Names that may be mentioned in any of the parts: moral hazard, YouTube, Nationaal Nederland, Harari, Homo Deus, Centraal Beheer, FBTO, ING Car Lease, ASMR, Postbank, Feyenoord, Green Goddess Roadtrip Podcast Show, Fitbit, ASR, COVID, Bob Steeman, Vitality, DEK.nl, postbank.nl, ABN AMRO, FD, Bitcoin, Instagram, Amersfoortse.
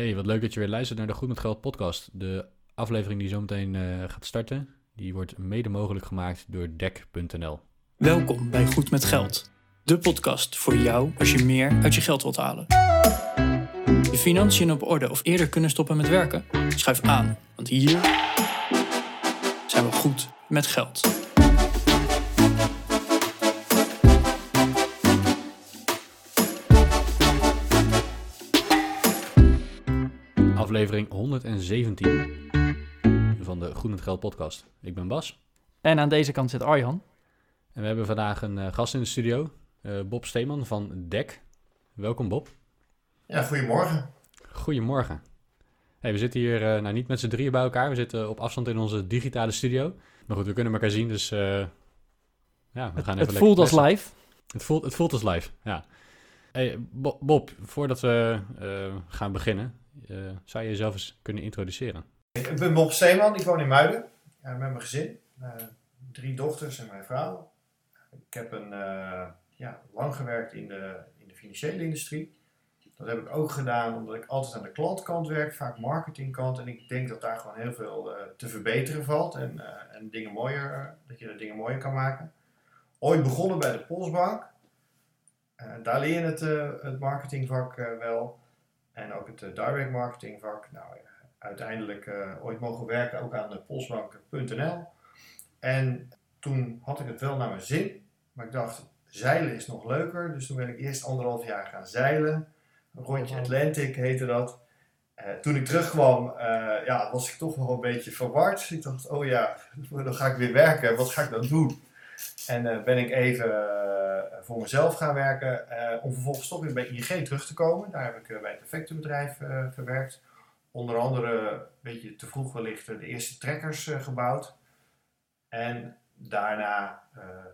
Hey, wat leuk dat je weer luistert naar de Goed met Geld podcast. De aflevering die zometeen gaat starten, die wordt mede mogelijk gemaakt door DEK.nl. Welkom bij Goed met Geld, de podcast voor jou als je meer uit je geld wilt halen. Je financiën op orde of eerder kunnen stoppen met werken? Schuif aan, want hier zijn we goed met geld. Aflevering 117 van de Goed met Geld podcast. Ik ben Bas. En aan deze kant zit Arjan. En we hebben vandaag een gast in de studio, Bob Steeman van DEK. Welkom Bob. Ja, goedemorgen. Goedemorgen. Hey, we zitten hier niet met z'n drieën bij elkaar, we zitten op afstand in onze digitale studio. Maar goed, we kunnen elkaar zien, dus we gaan even lekker. Het voelt als live, ja. Hey, Bob, voordat we gaan beginnen, zou je jezelf eens kunnen introduceren? Ik ben Bob Steeman, ik woon in Muiden met mijn gezin. 3 dochters en mijn vrouw. Ik heb lang gewerkt in de financiële industrie. Dat heb ik ook gedaan omdat ik altijd aan de klantkant werk, vaak marketingkant. En ik denk dat daar gewoon heel veel te verbeteren valt en dat je dingen mooier kan maken. Ooit begonnen bij de Postbank. Daar leer je het marketingvak wel. En ook het direct marketingvak. Nou, uiteindelijk ooit mogen werken ook aan de postbank.nl. En toen had ik het wel naar mijn zin. Maar ik dacht, zeilen is nog leuker. Dus toen ben ik eerst 1,5 jaar gaan zeilen. Een rondje Atlantic heette dat. Toen ik terugkwam, was ik toch nog een beetje verward. Ik dacht, oh ja, dan ga ik weer werken. Wat ga ik dan doen? En ben ik even voor mezelf gaan werken om vervolgens toch weer bij ING terug te komen. Daar heb ik bij het effectenbedrijf gewerkt. Onder andere, een beetje te vroeg wellicht, de eerste trekkers gebouwd. En daarna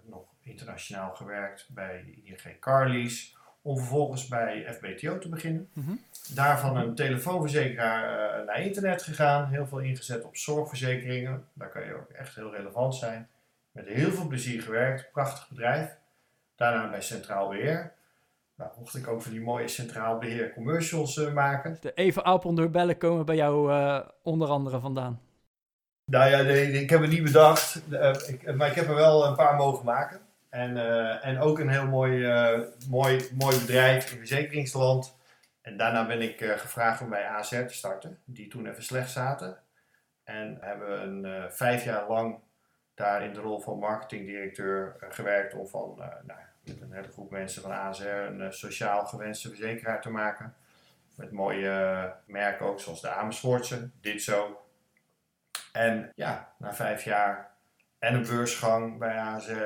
nog internationaal gewerkt bij ING Car Lease. Om vervolgens bij FBTO te beginnen. Mm-hmm. Daarvan een telefoonverzekeraar naar internet gegaan. Heel veel ingezet op zorgverzekeringen. Daar kan je ook echt heel relevant zijn. Met heel veel plezier gewerkt, prachtig bedrijf. Daarna bij Centraal Beheer. Nou, mocht ik ook van die mooie Centraal Beheer commercials maken. De even apeldoorn bellen komen bij jou onder andere vandaan. Nou ja, nee, ik heb het niet bedacht. Maar ik heb er wel een paar mogen maken. En ook een heel mooi bedrijf in verzekeringsland. En daarna ben ik gevraagd om bij a.s.r. te starten. Die toen even slecht zaten. En hebben een 5 jaar lang daar in de rol van marketingdirecteur gewerkt om van met een hele groep mensen van ASR een sociaal gewenste verzekeraar te maken. Met mooie merken ook, zoals de Amersfoortse, Ditzo. En ja, na 5 jaar en een beursgang bij ASR,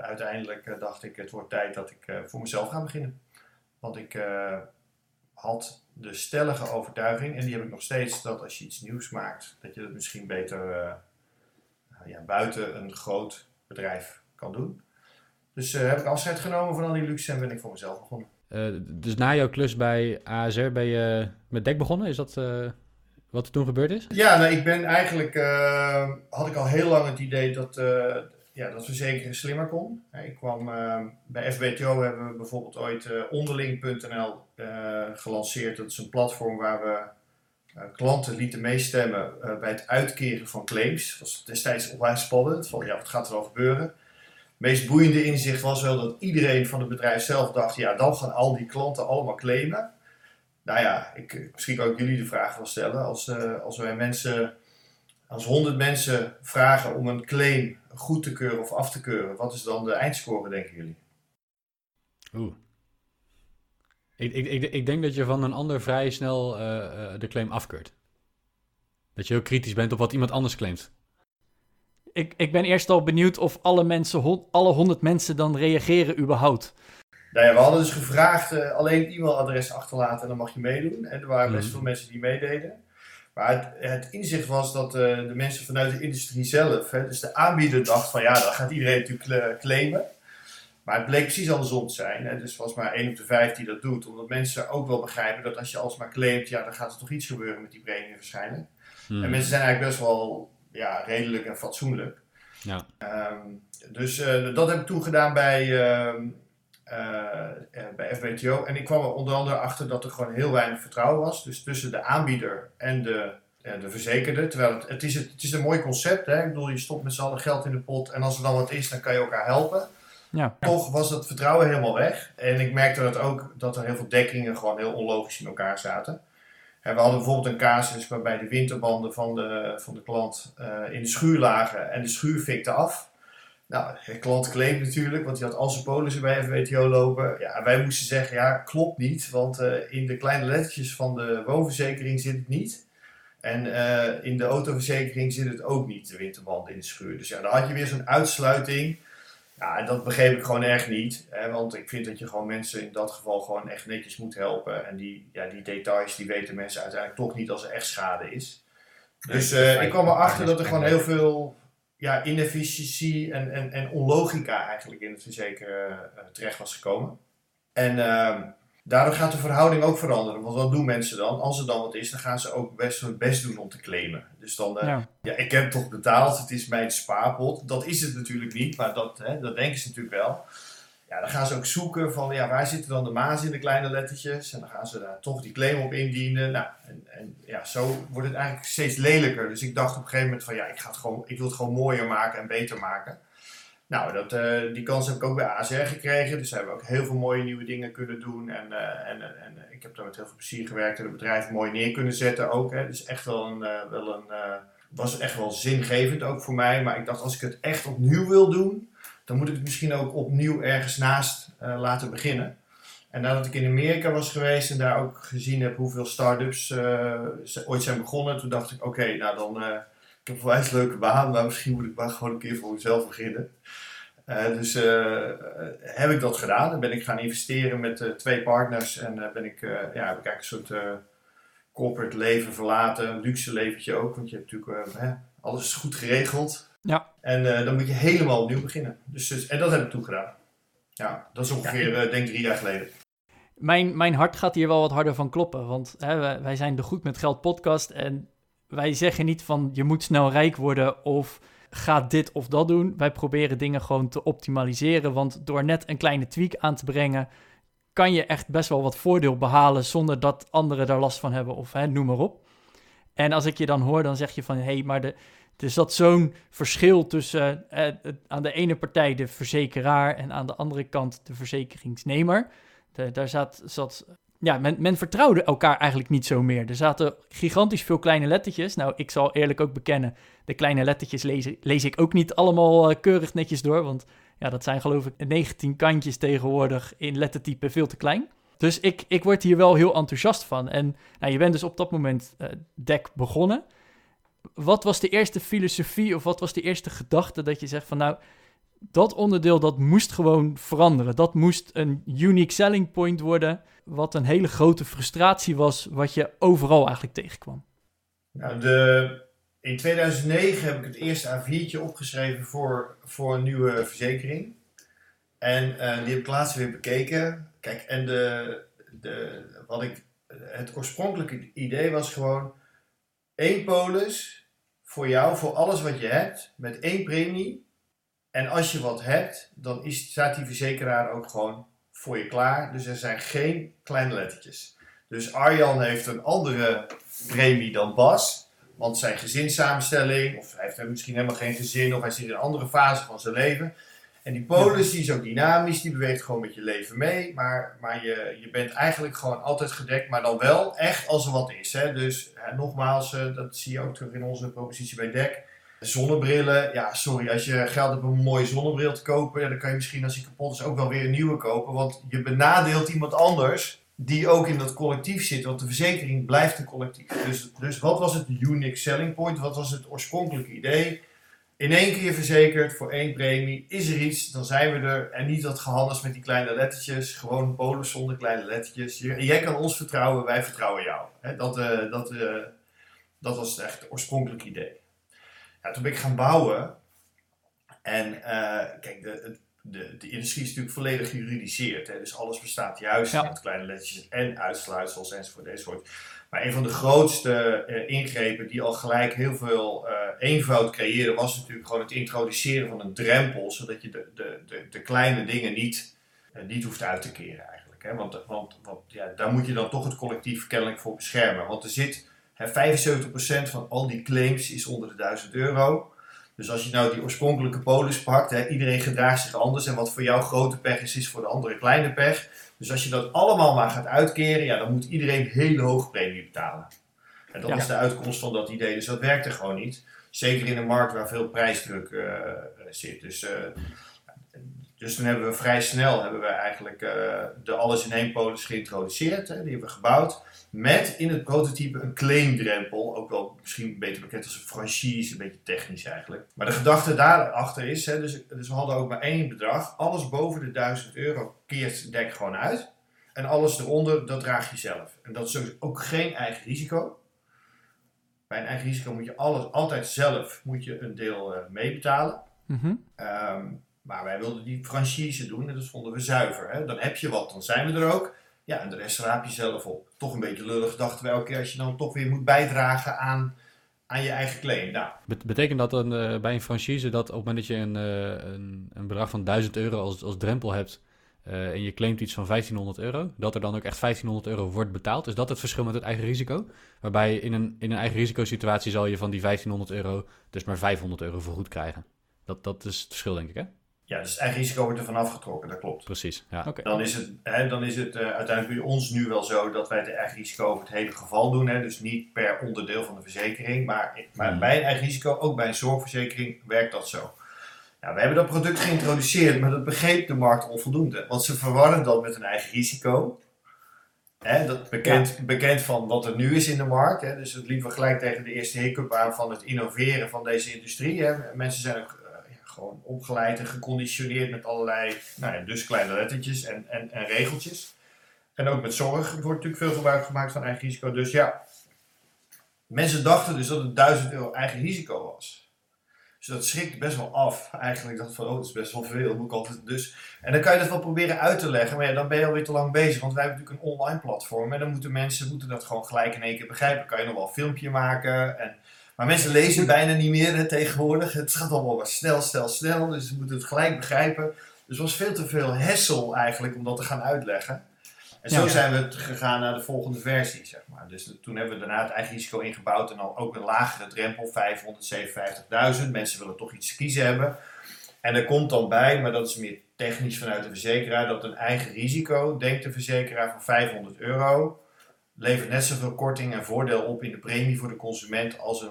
uiteindelijk dacht ik, het wordt tijd dat ik voor mezelf ga beginnen. Want ik had de stellige overtuiging, en die heb ik nog steeds, dat als je iets nieuws maakt, dat je dat misschien beter buiten een groot bedrijf kan doen. Dus heb ik afscheid genomen van al die luxe en ben ik voor mezelf begonnen. Dus na jouw klus bij ASR ben je met DEK begonnen? Is dat wat er toen gebeurd is? Ja, nou, ik ben eigenlijk... had ik al heel lang het idee dat verzekeren slimmer kon. Ik kwam bij FBTO hebben we bijvoorbeeld ooit onderling.nl gelanceerd. Dat is een platform waar we... klanten lieten meestemmen bij het uitkeren van claims. Dat was destijds onwijs spannend. Van ja, wat gaat er al gebeuren? Het meest boeiende inzicht was wel dat iedereen van het bedrijf zelf dacht... ja, dan gaan al die klanten allemaal claimen. Nou ja, ik misschien ook jullie de vraag wil stellen. Als 100 mensen vragen om een claim goed te keuren of af te keuren... wat is dan de eindscore, denken jullie? Oeh. Ik denk dat je van een ander vrij snel de claim afkeurt. Dat je heel kritisch bent op wat iemand anders claimt. Ik ben eerst al benieuwd of alle 100 mensen dan reageren überhaupt. Nou ja, we hadden dus gevraagd alleen een e-mailadres achterlaten en dan mag je meedoen. En er waren best veel mensen die meededen. Maar het inzicht was dat de mensen vanuit de industrie zelf, dus de aanbieder dacht van ja, dat gaat iedereen natuurlijk claimen. Maar het bleek precies andersom te zijn. Hè? Dus het was maar 1 op de 5 die dat doet. Omdat mensen ook wel begrijpen dat als je alsmaar claimt... ja, dan gaat er toch iets gebeuren met die premie waarschijnlijk. Hmm. En mensen zijn eigenlijk best wel redelijk en fatsoenlijk. Ja. Dus dat heb ik toen gedaan bij bij FBTO. En ik kwam er onder andere achter dat er gewoon heel weinig vertrouwen was. Dus tussen de aanbieder en de verzekerde. Terwijl het is een mooi concept. Hè? Ik bedoel, je stopt met z'n allen geld in de pot. En als er dan wat is, dan kan je elkaar helpen. Ja. Toch was dat vertrouwen helemaal weg. En ik merkte dat ook dat er heel veel dekkingen gewoon heel onlogisch in elkaar zaten. En we hadden bijvoorbeeld een casus waarbij de winterbanden van de klant in de schuur lagen. En de schuur fikte af. Nou, de klant claimt natuurlijk, want die had al zijn polissen bij FBTO lopen. Ja, en wij moesten zeggen, ja, klopt niet, want in de kleine lettertjes van de woonverzekering zit het niet. En in de autoverzekering zit het ook niet, de winterbanden in de schuur. Dus ja, dan had je weer zo'n uitsluiting. Ja, en dat begreep ik gewoon echt niet. Hè, want ik vind dat je gewoon mensen in dat geval gewoon echt netjes moet helpen. En die details, die weten mensen uiteindelijk toch niet als er echt schade is. Dus ik kwam erachter dat er gewoon heel veel... ja, inefficiëntie en onlogica eigenlijk in het verzekeren terecht was gekomen. En daardoor gaat de verhouding ook veranderen. Want wat doen mensen dan? Als er dan wat is, dan gaan ze ook best hun best doen om te claimen. Dus dan, ja, ik heb toch betaald, het is mijn spaarpot. Dat is het natuurlijk niet, maar dat denken ze natuurlijk wel. Ja, dan gaan ze ook zoeken van, ja, waar zitten dan de mazen in de kleine lettertjes? En dan gaan ze daar toch die claim op indienen. Nou, en ja, zo wordt het eigenlijk steeds lelijker. Dus ik dacht op een gegeven moment van, ja, ik wil het gewoon mooier maken en beter maken. Nou, die kans heb ik ook bij ASR gekregen. Dus hebben we ook heel veel mooie nieuwe dingen kunnen doen. En ik heb daar met heel veel plezier gewerkt en het bedrijf mooi neer kunnen zetten ook. Hè. Dus echt was echt wel zingevend ook voor mij. Maar ik dacht, als ik het echt opnieuw wil doen... dan moet ik het misschien ook opnieuw ergens naast laten beginnen. En nadat ik in Amerika was geweest en daar ook gezien heb hoeveel start-ups ooit zijn begonnen, toen dacht ik, oké, nou dan, ik heb wel eens een leuke baan, maar misschien moet ik maar gewoon een keer voor mezelf beginnen. Heb ik dat gedaan. Dan ben ik gaan investeren met 2 partners en heb ik eigenlijk een soort corporate leven verlaten, luxe leventje ook, want je hebt natuurlijk alles is goed geregeld. Ja. En dan moet je helemaal opnieuw beginnen. En dat heb ik toen gedaan. Ja, dat is ongeveer, denk 3 jaar geleden. Mijn hart gaat hier wel wat harder van kloppen. Want wij zijn de Goed Met Geld podcast. En wij zeggen niet van je moet snel rijk worden of ga dit of dat doen. Wij proberen dingen gewoon te optimaliseren. Want door net een kleine tweak aan te brengen, kan je echt best wel wat voordeel behalen zonder dat anderen daar last van hebben. Of noem maar op. En als ik je dan hoor, dan zeg je van hé, maar dus dat zo'n verschil tussen aan de ene partij de verzekeraar en aan de andere kant de verzekeringsnemer. Men vertrouwde elkaar eigenlijk niet zo meer. Er zaten gigantisch veel kleine lettertjes. Nou, ik zal eerlijk ook bekennen, de kleine lettertjes lees ik ook niet allemaal keurig netjes door. Want ja, dat zijn geloof ik 19 kantjes tegenwoordig in lettertype veel te klein. Dus ik word hier wel heel enthousiast van. En nou, je bent dus op dat moment DEK begonnen. Wat was de eerste filosofie of wat was de eerste gedachte dat je zegt van nou, dat onderdeel dat moest gewoon veranderen. Dat moest een unique selling point worden, wat een hele grote frustratie was, wat je overal eigenlijk tegenkwam. Nou, in 2009 heb ik het eerste A4'tje opgeschreven voor een nieuwe verzekering. En die heb ik laatst weer bekeken. Kijk, en het oorspronkelijke idee was gewoon, 1 polis voor jou, voor alles wat je hebt, met 1 premie. En als je wat hebt, dan staat die verzekeraar ook gewoon voor je klaar. Dus er zijn geen kleine lettertjes. Dus Arjan heeft een andere premie dan Bas. Want zijn gezinssamenstelling, of hij heeft misschien helemaal geen gezin, of hij zit in een andere fase van zijn leven. En die polis die is ook dynamisch, die beweegt gewoon met je leven mee. Maar je bent eigenlijk gewoon altijd gedekt, maar dan wel echt als er wat is. Hè? Dus nogmaals, dat zie je ook terug in onze propositie bij DEK. Zonnebrillen, ja sorry, als je geld hebt om een mooie zonnebril te kopen, ja, dan kan je misschien als die kapot is ook wel weer een nieuwe kopen. Want je benadeelt iemand anders die ook in dat collectief zit, want de verzekering blijft een collectief. Dus wat was het unique selling point, wat was het oorspronkelijke idee? In 1 keer verzekerd, voor 1 premie, is er iets, dan zijn we er. En niet dat gehandels met die kleine lettertjes, gewoon een polis zonder kleine lettertjes. Jij kan ons vertrouwen, wij vertrouwen jou. He, dat was echt het oorspronkelijke idee. Ja, toen ben ik gaan bouwen. En kijk, de industrie is natuurlijk volledig juridiseerd. Hè? Dus alles bestaat juist uit kleine lettertjes en uitsluitsels enzovoort. Maar een van de grootste ingrepen die al gelijk heel veel eenvoud creëerde, was natuurlijk gewoon het introduceren van een drempel, zodat je de kleine dingen niet niet hoeft uit te keren eigenlijk. Hè? Want ja, daar moet je dan toch het collectief kennelijk voor beschermen. Want er zit 75% van al die claims is onder de 1000 euro. Dus als je nou die oorspronkelijke polis pakt, hè, iedereen gedraagt zich anders. En wat voor jou grote pech is, is voor de andere kleine pech. Dus als je dat allemaal maar gaat uitkeren, ja, dan moet iedereen hele hoge premie betalen. En dat is de uitkomst van dat idee. Dus dat werkt er gewoon niet. Zeker in een markt waar veel prijsdruk zit. Dus toen hebben we vrij snel eigenlijk de alles-in-één-polis geïntroduceerd. Hè, die hebben we gebouwd. Met in het prototype een claimdrempel. Ook wel misschien beter bekend als een franchise. Een beetje technisch eigenlijk. Maar de gedachte daarachter is, hè, dus we hadden ook maar één bedrag. Alles boven de 1000 euro keert DEK gewoon uit. En alles eronder, dat draag je zelf. En dat is ook geen eigen risico. Bij een eigen risico moet je altijd zelf een deel meebetalen. Mm-hmm. Maar wij wilden die franchise doen en dat vonden we zuiver. Hè? Dan heb je wat, dan zijn we er ook. Ja, en de rest raap je zelf op. Toch een beetje lullig dachten wij elke keer als je dan toch weer moet bijdragen aan je eigen claim. Nou. Betekent dat dan bij een franchise dat op het moment dat je een bedrag van 1000 euro als drempel hebt... en je claimt iets van 1500 euro, dat er dan ook echt 1500 euro wordt betaald? Is dat het verschil met het eigen risico? Waarbij in een eigen risicosituatie zal je van die 1500 euro dus maar 500 euro vergoed krijgen. Dat is het verschil, denk ik, hè? Ja, dus het eigen risico wordt ervan afgetrokken, dat klopt. Precies, ja. Okay. Dan is het uiteindelijk bij ons nu wel zo dat wij het eigen risico over het hele geval doen. Hè? Dus niet per onderdeel van de verzekering, maar bij een eigen risico, ook bij een zorgverzekering, werkt dat zo. Nou, we hebben dat product geïntroduceerd, maar dat begreep de markt onvoldoende. Want ze verwarren dat met een eigen risico. Hè, dat bekend van wat er nu is in de markt. Hè. Dus dat liepen gelijk tegen de eerste hiccup aan van het innoveren van deze industrie. Hè. Mensen zijn ook gewoon opgeleid en geconditioneerd met allerlei, dus kleine lettertjes en regeltjes. En ook met zorg wordt natuurlijk veel gebruik gemaakt van eigen risico. Dus ja, mensen dachten dus dat het 1000 euro eigen risico was. Dus dat schrikt best wel af. Eigenlijk dacht van, dat is best wel veel. Moet ik altijd dus. En dan kan je dat wel proberen uit te leggen. Maar ja, dan ben je alweer te lang bezig. Want wij hebben natuurlijk een online platform. En dan moeten mensen dat gewoon gelijk in één keer begrijpen. Dan kan je nog wel een filmpje maken. Maar mensen lezen bijna niet meer tegenwoordig. Het gaat allemaal maar snel. Dus ze moeten het gelijk begrijpen. Dus er was veel te veel hessel eigenlijk om dat te gaan uitleggen. En zo zijn we gegaan naar de volgende versie, zeg maar. Dus toen hebben we daarna het eigen risico ingebouwd en dan ook een lagere drempel, 557.000. Mensen willen toch iets kiezen hebben. En er komt dan bij, maar dat is meer technisch vanuit de verzekeraar, dat een eigen risico, denkt de verzekeraar, van 500 euro, levert net zoveel korting en voordeel op in de premie voor de consument als een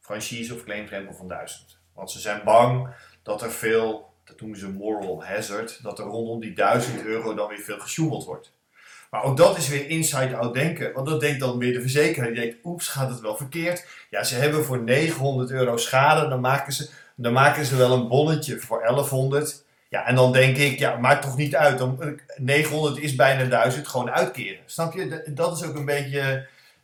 franchise of claimdrempel van 1000. Want ze zijn bang dat er veel, dat noemen ze moral hazard, dat er rondom die 1000 euro dan weer veel gesjoemeld wordt. Maar ook dat is weer inside-out denken. Want dat denkt dan weer de verzekeraar. Die denkt, oeps, gaat het wel verkeerd? Ja, ze hebben voor 900 euro schade. Dan maken ze wel een bonnetje voor 1100. Ja, en dan denk ik, maakt toch niet uit. Dan, 900 is bijna 1000, gewoon uitkeren. Snap je? Dat is ook een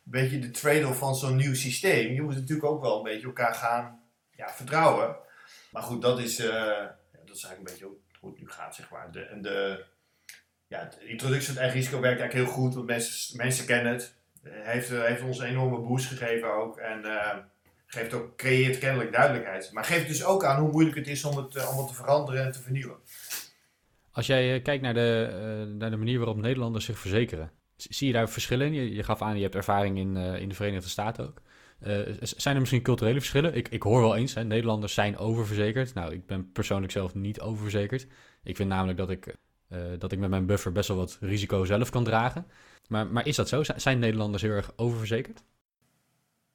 beetje de trade-off van zo'n nieuw systeem. Je moet natuurlijk ook wel een beetje elkaar gaan vertrouwen. Maar goed, dat is eigenlijk een beetje hoe het nu gaat, zeg maar. De introductie van het eigen risico werkt eigenlijk heel goed, want mensen kennen het. Heeft ons een enorme boost gegeven ook en creëert kennelijk duidelijkheid. Maar geeft dus ook aan hoe moeilijk het is om het allemaal te veranderen en te vernieuwen. Als jij kijkt naar de manier waarop Nederlanders zich verzekeren, zie je daar verschillen in? Je gaf aan, je hebt ervaring in de Verenigde Staten ook. Zijn er misschien culturele verschillen? Ik hoor wel eens, hè, Nederlanders zijn oververzekerd. Nou, ik ben persoonlijk zelf niet oververzekerd. Ik vind namelijk dat ik met mijn buffer best wel wat risico zelf kan dragen. Maar is dat zo? Zijn Nederlanders heel erg oververzekerd?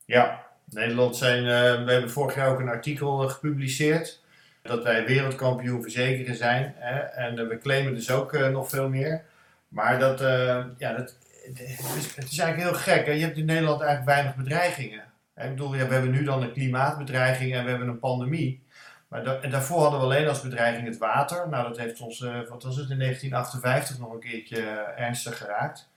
Ja, Nederland zijn... we hebben vorig jaar ook een artikel gepubliceerd... dat wij wereldkampioen verzekeren zijn. Hè, en we claimen dus ook nog veel meer. Maar het is eigenlijk heel gek. Hè? Je hebt in Nederland eigenlijk weinig bedreigingen. Ik bedoel, we hebben nu dan een klimaatbedreiging en we hebben een pandemie... En daarvoor hadden we alleen als bedreiging het water. Nou, dat heeft ons, wat was het, in 1958 nog een keertje ernstig geraakt.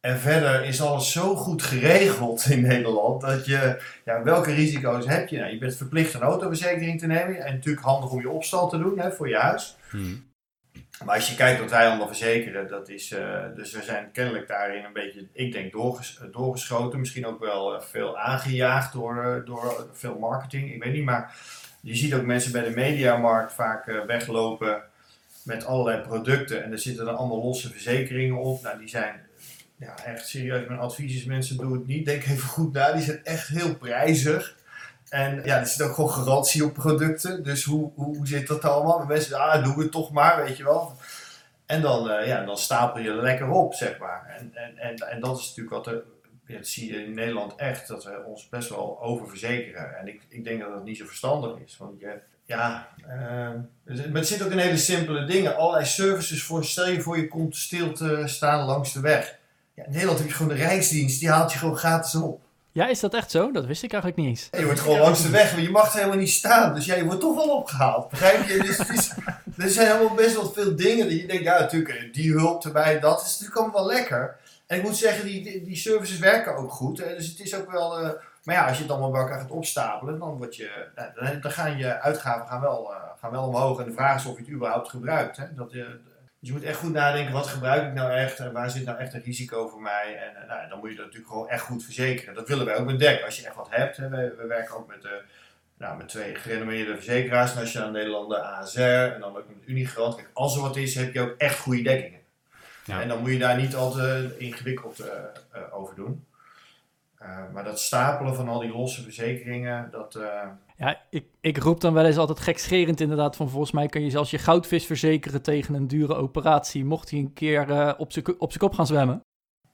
En verder is alles zo goed geregeld in Nederland dat je, welke risico's heb je? Nou, je bent verplicht een autoverzekering te nemen. En natuurlijk handig om je opstal te doen, hè, voor je huis. Maar als je kijkt wat wij allemaal verzekeren, dat is, dus we zijn kennelijk daarin een beetje, ik denk, doorgeschoten. Misschien ook wel veel aangejaagd door veel marketing, ik weet niet, maar... Je ziet ook mensen bij de mediamarkt vaak weglopen met allerlei producten. En er zitten dan allemaal losse verzekeringen op. Nou, die zijn ja, echt serieus. Mijn advies is, mensen, doe het niet. Denk even goed na. Die zijn echt heel prijzig. En ja, er zit ook gewoon garantie op producten. Dus hoe zit dat allemaal? Mensen, doe het toch maar, weet je wel. En dan, dan stapel je er lekker op, zeg maar. En dat is natuurlijk wat er... Ja, dat zie je in Nederland echt, dat we ons best wel oververzekeren. En ik denk dat dat niet zo verstandig is. Want maar het zit ook in hele simpele dingen. Allerlei services voor, stel je voor je komt stil te staan langs de weg. Ja, in Nederland heb je gewoon de Rijksdienst, die haalt je gewoon gratis op. Ja, is dat echt zo? Dat wist ik eigenlijk niet eens. Ja, je wordt gewoon langs de weg, maar je mag er helemaal niet staan. Dus je wordt toch wel opgehaald, begrijp je? Dus er zijn helemaal best wel veel dingen dat je denkt, ja natuurlijk, die hulp erbij, dat is natuurlijk allemaal wel lekker. En ik moet zeggen, die services werken ook goed. Hè? Dus het is ook wel... maar ja, als je het allemaal bij elkaar gaat opstapelen, dan word je... Dan gaan je uitgaven gaan wel omhoog. En de vraag is of je het überhaupt gebruikt. Hè? Dus je moet echt goed nadenken, wat gebruik ik nou echt? En waar zit nou echt een risico voor mij? En dan moet je dat natuurlijk gewoon echt goed verzekeren. Dat willen wij ook met DEK. Als je echt wat hebt... Hè? We werken ook met twee gerenommeerde verzekeraars. Nationaal Nederland, a.s.r. en dan ook met Unigrant. Kijk, als er wat is, heb je ook echt goede dekkingen. Ja. En dan moet je daar niet altijd ingewikkeld over doen. Maar dat stapelen van al die losse verzekeringen, dat... Ja, ik roep dan wel eens altijd gekscherend inderdaad van, volgens mij kun je zelfs je goudvis verzekeren tegen een dure operatie, mocht hij een keer op zijn kop gaan zwemmen.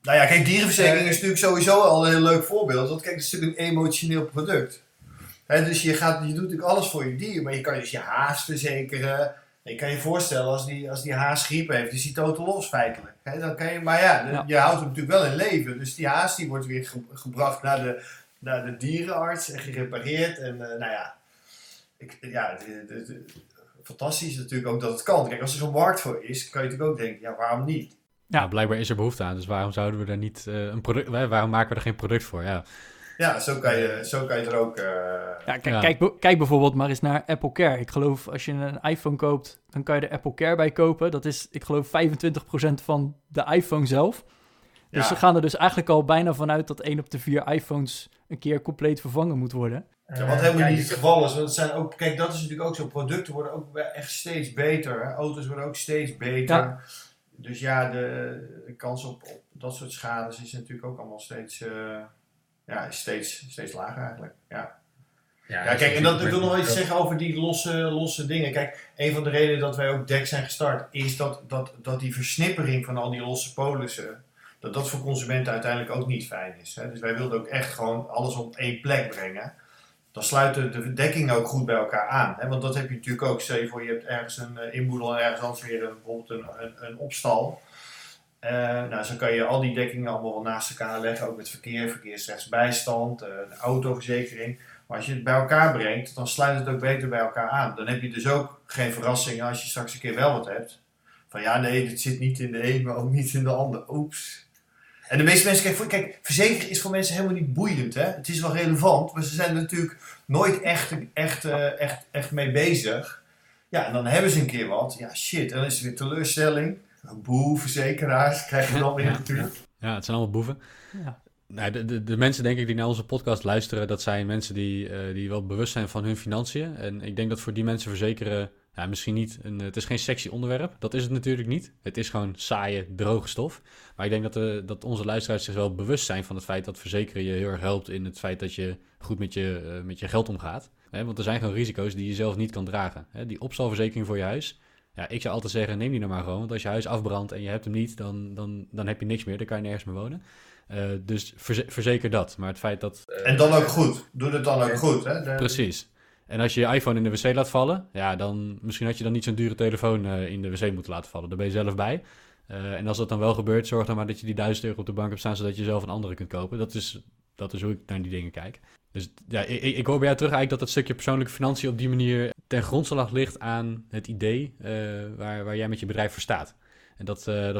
Nou ja, kijk, dierenverzekering is natuurlijk sowieso al een heel leuk voorbeeld. Want kijk, dat is natuurlijk een emotioneel product. Hè, dus je doet natuurlijk alles voor je dier, maar je kan dus je haas verzekeren... Ik kan je voorstellen, als die haas griep heeft, is die totaal los feitelijk. He, dan kan je, maar je houdt hem natuurlijk wel in leven. Dus die haas die wordt weer gebracht naar de dierenarts en gerepareerd. En fantastisch natuurlijk ook dat het kan. Kijk, als er zo'n markt voor is, kan je natuurlijk ook denken, ja, waarom niet? Ja, blijkbaar is er behoefte aan. Dus waarom zouden we daar niet een product... Waarom maken we er geen product voor? Ja. Ja, zo kan je er ook... Kijk bijvoorbeeld maar eens naar Apple Care. Ik geloof, als je een iPhone koopt, dan kan je er Apple Care bij kopen. Dat is, ik geloof, 25% van de iPhone zelf. Dus ze gaan er dus eigenlijk al bijna vanuit dat 1 op de 4 iPhones een keer compleet vervangen moet worden. Ja, wat helemaal niet het geval is. Want het zijn ook, kijk, dat is natuurlijk ook zo. Producten worden ook echt steeds beter. Hè? Auto's worden ook steeds beter. Ja. Dus ja, de kans op dat soort schades is natuurlijk ook allemaal steeds... steeds lager eigenlijk, ja. Ja, kijk, en dat, ik wil nog iets zeggen over die losse dingen. Kijk, een van de redenen dat wij ook DEK zijn gestart, is dat die versnippering van al die losse polissen, dat voor consumenten uiteindelijk ook niet fijn is. Hè? Dus wij wilden ook echt gewoon alles op één plek brengen. Dan sluiten de dekkingen ook goed bij elkaar aan. Hè? Want dat heb je natuurlijk ook. Stel je voor, je hebt ergens een inboedel en ergens anders weer bijvoorbeeld een opstal. Zo kan je al die dekkingen allemaal wel naast elkaar leggen, ook met verkeer, verkeersrechtsbijstand, autoverzekering. Maar als je het bij elkaar brengt, dan sluit het ook beter bij elkaar aan. Dan heb je dus ook geen verrassingen als je straks een keer wel wat hebt. Van ja, nee, dit zit niet in de een, maar ook niet in de ander. Oeps. En de meeste mensen, kijk, verzekering is voor mensen helemaal niet boeiend. Hè? Het is wel relevant, maar ze zijn er natuurlijk nooit echt mee bezig. Ja, en dan hebben ze een keer wat. Ja, shit, en dan is er weer teleurstelling. Boe, verzekeraars, krijg je dan weer natuurlijk. Ja, het zijn allemaal boeven. Ja. Nou, de mensen, denk ik, die naar onze podcast luisteren, dat zijn mensen die wel bewust zijn van hun financiën. En ik denk dat voor die mensen verzekeren, ja, misschien niet, het is geen sexy onderwerp. Dat is het natuurlijk niet. Het is gewoon saaie, droge stof. Maar ik denk dat onze luisteraars zich wel bewust zijn van het feit dat verzekeren je heel erg helpt in het feit dat je goed met je geld omgaat. Want er zijn gewoon risico's die je zelf niet kan dragen. Die opstalverzekering voor je huis... Ja, ik zou altijd zeggen, neem die nou maar gewoon. Want als je huis afbrandt en je hebt hem niet, dan heb je niks meer. Dan kan je nergens meer wonen. Dus verzeker dat. Maar het feit dat... En dan ook goed. Doe het dan ook goed. Hè? Precies. En als je je iPhone in de wc laat vallen, ja, dan misschien had je dan niet zo'n dure telefoon in de wc moeten laten vallen. Daar ben je zelf bij. En als dat dan wel gebeurt, zorg dan maar dat je die €1000 op de bank hebt staan, zodat je zelf een andere kunt kopen. Dat is hoe ik naar die dingen kijk. Dus ja, ik hoor bij jou terug eigenlijk dat dat stukje persoonlijke financiën op die manier ten grondslag ligt aan het idee waar jij met je bedrijf voor staat. En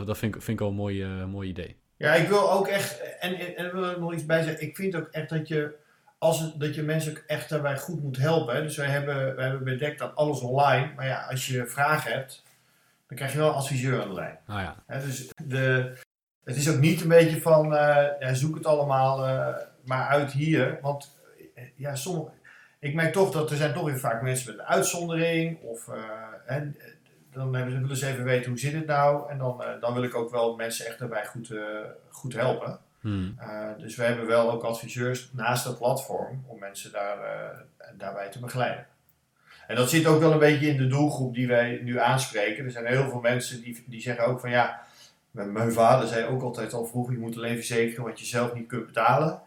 dat vind ik wel een mooi idee. Ja, ik wil ook echt, en wil er nog iets bij zeggen, ik vind ook echt dat je mensen ook echt daarbij goed moet helpen. Hè? Dus wij hebben bij DEK dat alles online, maar ja, als je vragen hebt, dan krijg je wel een adviseur aan de lijn. Nou ja. Hè, dus het is ook niet een beetje van, zoek het allemaal maar uit hier, want... Ja, ik merk toch dat er zijn toch weer vaak mensen met een uitzondering. Of Dan hebben ze, willen ze even weten hoe zit het nou. En dan wil ik ook wel mensen echt daarbij goed helpen. Hmm. Dus we hebben wel ook adviseurs naast het platform om mensen daarbij te begeleiden. En dat zit ook wel een beetje in de doelgroep die wij nu aanspreken. Er zijn heel veel mensen die zeggen ook van ja, mijn vader zei ook altijd al vroeg, je moet alleen verzekeren wat je zelf niet kunt betalen.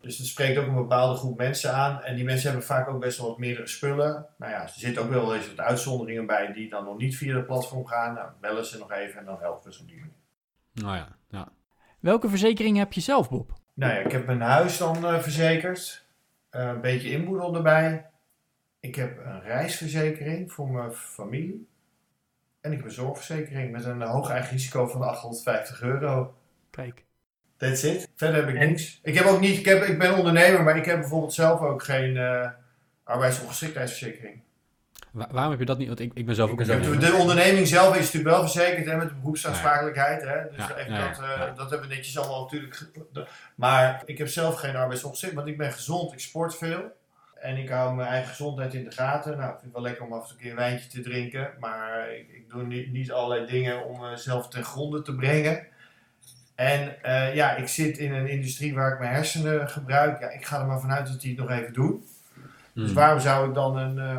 Dus dat spreekt ook een bepaalde groep mensen aan. En die mensen hebben vaak ook best wel wat meerdere spullen. Nou ja, er zitten ook wel eens wat uitzonderingen bij die dan nog niet via het platform gaan. Nou, bellen ze nog even en dan helpen ze op die manier. Nou ja, ja. Welke verzekering heb je zelf, Bob? Nou ja, ik heb mijn huis dan verzekerd. Een beetje inboedel erbij. Ik heb een reisverzekering voor mijn familie. En ik heb een zorgverzekering met een hoog eigen risico van €850. Kijk. That's it. Verder heb ik niks. Ik heb ook niet. Ik ben ondernemer, maar ik heb bijvoorbeeld zelf ook geen arbeidsongeschiktheidsverzekering. Waarom heb je dat niet? Want ik ben zelf ook ondernemer. De onderneming zelf is natuurlijk wel verzekerd hè, met de beroepsaansprakelijkheid. Hè? Dus ja, even dat hebben we netjes allemaal natuurlijk. Maar ik heb zelf geen arbeidsongeschikt, want ik ben gezond, ik sport veel. En ik hou mijn eigen gezondheid in de gaten. Nou, ik vind het wel lekker om af en toe een keer een wijntje te drinken. Maar ik doe niet allerlei dingen om mezelf ten gronde te brengen. En ik zit in een industrie waar ik mijn hersenen gebruik. Ja, ik ga er maar vanuit dat die het nog even doen. Mm. Dus waarom zou ik dan een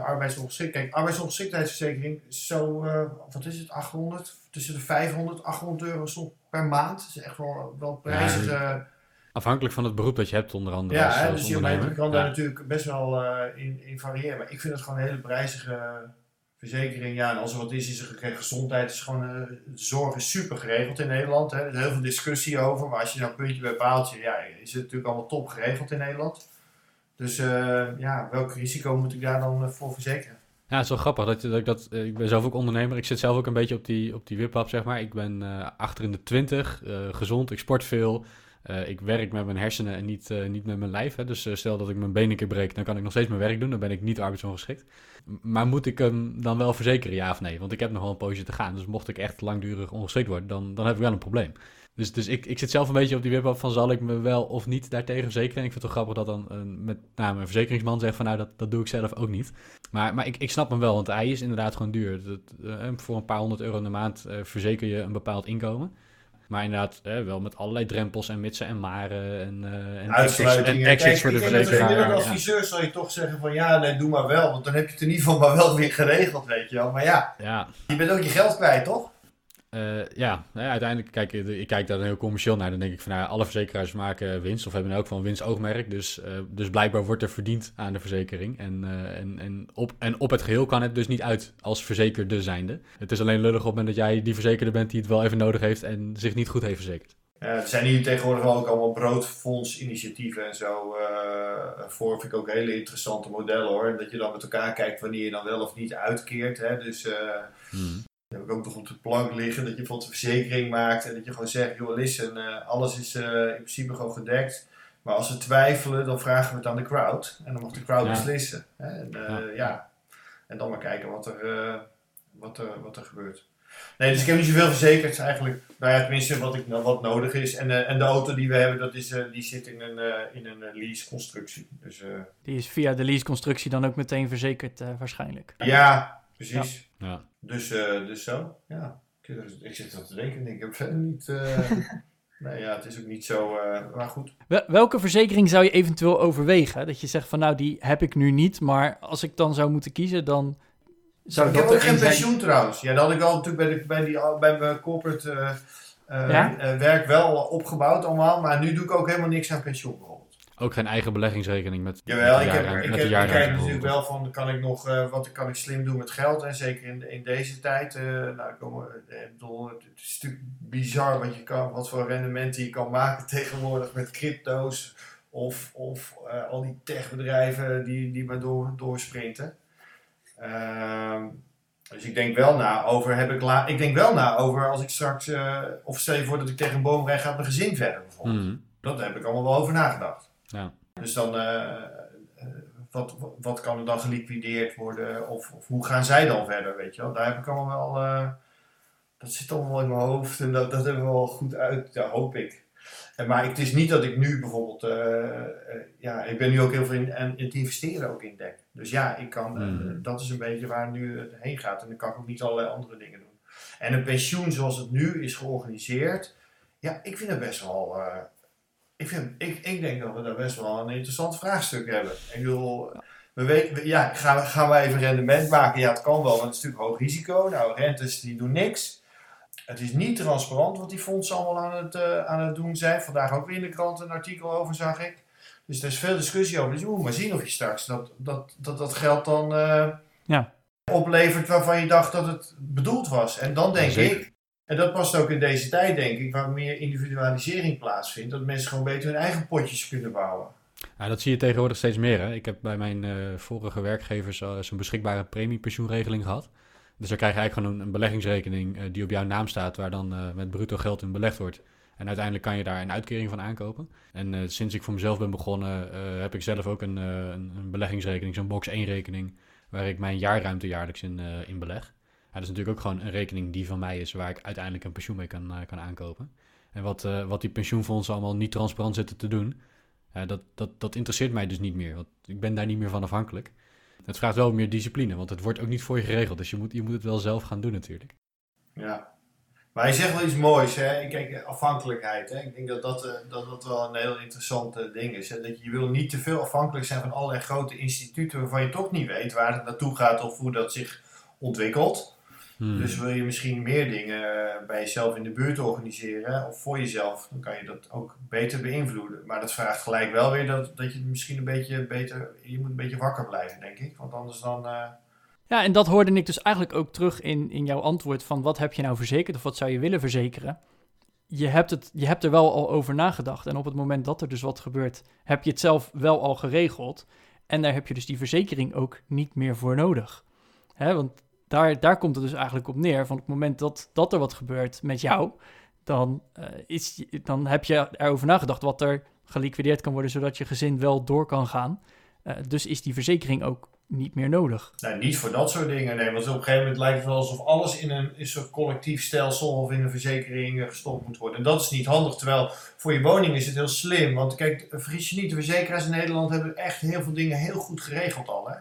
arbeidsongeschiktheidsverzekering is zo, wat is het, 800? Tussen de 500, €800 soms per maand. Dat is echt wel prijzig. Ja, afhankelijk van het beroep dat je hebt onder andere. Ja, als dus je kan daar natuurlijk best wel in variëren. Maar ik vind het gewoon een hele prijzige verzekering. Ja, en als er wat is er geen gezondheid. Is gewoon, zorg is super geregeld in Nederland. Hè. Er is heel veel discussie over. Maar als je nou puntje bij paaltje, ja, is het natuurlijk allemaal top geregeld in Nederland. Dus welk risico moet ik daar dan voor verzekeren? Ja, het is wel grappig. Ik ben zelf ook ondernemer. Ik zit zelf ook een beetje op die wiphap, zeg maar. Ik ben achter in de 20, gezond, ik sport veel. Ik werk met mijn hersenen en niet met mijn lijf. Hè. Dus stel dat ik mijn been een keer breek, dan kan ik nog steeds mijn werk doen. Dan ben ik niet arbeidsongeschikt. Maar moet ik hem dan wel verzekeren, ja of nee? Want ik heb nog wel een poosje te gaan. Dus mocht ik echt langdurig ongeschikt worden, dan heb ik wel een probleem. Dus ik zit zelf een beetje op die wip van, zal ik me wel of niet daartegen verzekeren? En ik vind het toch grappig dat dan mijn verzekeringsman zegt van, nou, dat doe ik zelf ook niet. Maar ik snap hem wel, want hij is inderdaad gewoon duur. Voor een paar €100 in de maand verzeker je een bepaald inkomen. Maar inderdaad, wel met allerlei drempels en mitsen en maren en exits voor de verzekeraar. Als adviseur zal je toch zeggen van ja, nee, doe maar wel. Want dan heb je het in ieder geval maar wel weer geregeld, weet je wel. Maar ja. Je bent ook je geld kwijt, toch? Uiteindelijk, kijk, ik kijk daar heel commercieel naar. Dan denk ik van, alle verzekeraars maken winst of hebben ook van winstoogmerk. Dus blijkbaar wordt er verdiend aan de verzekering. En op het geheel kan het dus niet uit als verzekerde zijnde. Het is alleen lullig op het moment dat jij die verzekerde bent die het wel even nodig heeft en zich niet goed heeft verzekerd. Het zijn hier tegenwoordig ook allemaal broodfondsinitiatieven en zo. Voor vind ik ook hele interessante modellen hoor. Dat je dan met elkaar kijkt wanneer je dan wel of niet uitkeert. Hè? Dus... Dan heb ik ook nog op de plank liggen dat je bijvoorbeeld een verzekering maakt en dat je gewoon zegt, joh, listen, alles is in principe gewoon gedekt. Maar als ze twijfelen, dan vragen we het aan de crowd. En dan mag de crowd beslissen. Hè? En dan maar kijken wat er gebeurt. Nee, dus ik heb niet zoveel verzekerd eigenlijk. Nou ja, tenminste wat nodig is. En de auto die we hebben, dat is, die zit in een leaseconstructie. Dus, die is via de leaseconstructie dan ook meteen verzekerd waarschijnlijk. Ja, precies. Ja. Dus zo, ja. Ik zit dat te denken, ik heb verder niet... nou ja, het is ook niet zo, maar goed. Welke verzekering zou je eventueel overwegen? Dat je zegt van, nou, die heb ik nu niet, maar als ik dan zou moeten kiezen, dan... Ik heb ook geen pensioen trouwens. Ja, dat had ik al natuurlijk bij mijn corporate werk wel opgebouwd allemaal, maar nu doe ik ook helemaal niks aan pensioen bijvoorbeeld. Ook geen eigen beleggingsrekening met jawel, ik kijk natuurlijk wel van, kan ik nog, wat kan ik slim doen met geld? En zeker in deze tijd, het is natuurlijk bizar wat voor rendementen je kan maken tegenwoordig met crypto's of al die techbedrijven die maar doorsprinten. Dus ik denk wel na over, als ik straks, of stel je voor dat ik tegen een boom rijd, gaat mijn gezin verder bijvoorbeeld. Mm-hmm. Dat heb ik allemaal wel over nagedacht. Ja. Dus dan, wat kan er dan geliquideerd worden? Of hoe gaan zij dan verder, weet je wel? Daar heb ik allemaal wel... dat zit allemaal wel in mijn hoofd en dat hebben we wel goed uit, daar hoop ik. Maar het is niet dat ik nu bijvoorbeeld... ik ben nu ook heel veel aan het investeren ook in DEK. Dus ja, ik kan, dat is een beetje waar nu het heen gaat. En dan kan ik ook niet allerlei andere dingen doen. En een pensioen zoals het nu is georganiseerd, ja, ik vind het best wel... Ik denk dat we daar best wel een interessant vraagstuk hebben. Ik bedoel, gaan wij even rendement maken? Ja, het kan wel, want het is natuurlijk hoog risico. Nou, rentes die doen niks. Het is niet transparant wat die fondsen allemaal aan het doen zijn. Vandaag ook weer in de krant een artikel over, zag ik. Dus er is veel discussie over. Dus je moet maar zien of je straks dat geld dan oplevert waarvan je dacht dat het bedoeld was. En dan denk ik, en dat past ook in deze tijd, denk ik, waar meer individualisering plaatsvindt. Dat mensen gewoon beter hun eigen potjes kunnen bouwen. Ja, dat zie je tegenwoordig steeds meer. Hè? Ik heb bij mijn vorige werkgevers zo'n beschikbare premiepensioenregeling gehad. Dus dan krijg je eigenlijk gewoon een beleggingsrekening die op jouw naam staat, waar dan met bruto geld in belegd wordt. En uiteindelijk kan je daar een uitkering van aankopen. En sinds ik voor mezelf ben begonnen, heb ik zelf ook een beleggingsrekening, zo'n box 1 rekening, waar ik mijn jaarruimte jaarlijks in beleg. Ja, dat is natuurlijk ook gewoon een rekening die van mij is, waar ik uiteindelijk een pensioen mee kan aankopen. En wat die pensioenfondsen allemaal niet transparant zitten te doen, dat interesseert mij dus niet meer. Want ik ben daar niet meer van afhankelijk. Het vraagt wel meer discipline, want het wordt ook niet voor je geregeld. Dus je moet het wel zelf gaan doen natuurlijk. Ja, maar je zegt wel iets moois, hè? Kijk, afhankelijkheid. Hè? Ik denk dat wel een heel interessant ding is. Hè? Dat je wil niet te veel afhankelijk zijn van allerlei grote instituten waarvan je toch niet weet waar het naartoe gaat of hoe dat zich ontwikkelt. Dus wil je misschien meer dingen bij jezelf in de buurt organiseren of voor jezelf, dan kan je dat ook beter beïnvloeden. Maar dat vraagt gelijk wel weer dat je misschien een beetje beter, je moet een beetje wakker blijven, denk ik. Want anders dan... Ja, en dat hoorde ik dus eigenlijk ook terug in jouw antwoord van wat heb je nou verzekerd of wat zou je willen verzekeren. Je hebt er wel al over nagedacht en op het moment dat er dus wat gebeurt, heb je het zelf wel al geregeld. En daar heb je dus die verzekering ook niet meer voor nodig. Hè, want... Daar komt het dus eigenlijk op neer. Van op het moment dat er wat gebeurt met jou, dan heb je erover nagedacht wat er geliquideerd kan worden, zodat je gezin wel door kan gaan. Dus is die verzekering ook niet meer nodig. Nou, niet voor dat soort dingen, nee. Want op een gegeven moment lijkt het wel alsof alles in een soort collectief stelsel of in een verzekering gestopt moet worden. En dat is niet handig, terwijl voor je woning is het heel slim. Want kijk, vergis je niet, de verzekeraars in Nederland hebben echt heel veel dingen heel goed geregeld al, hè.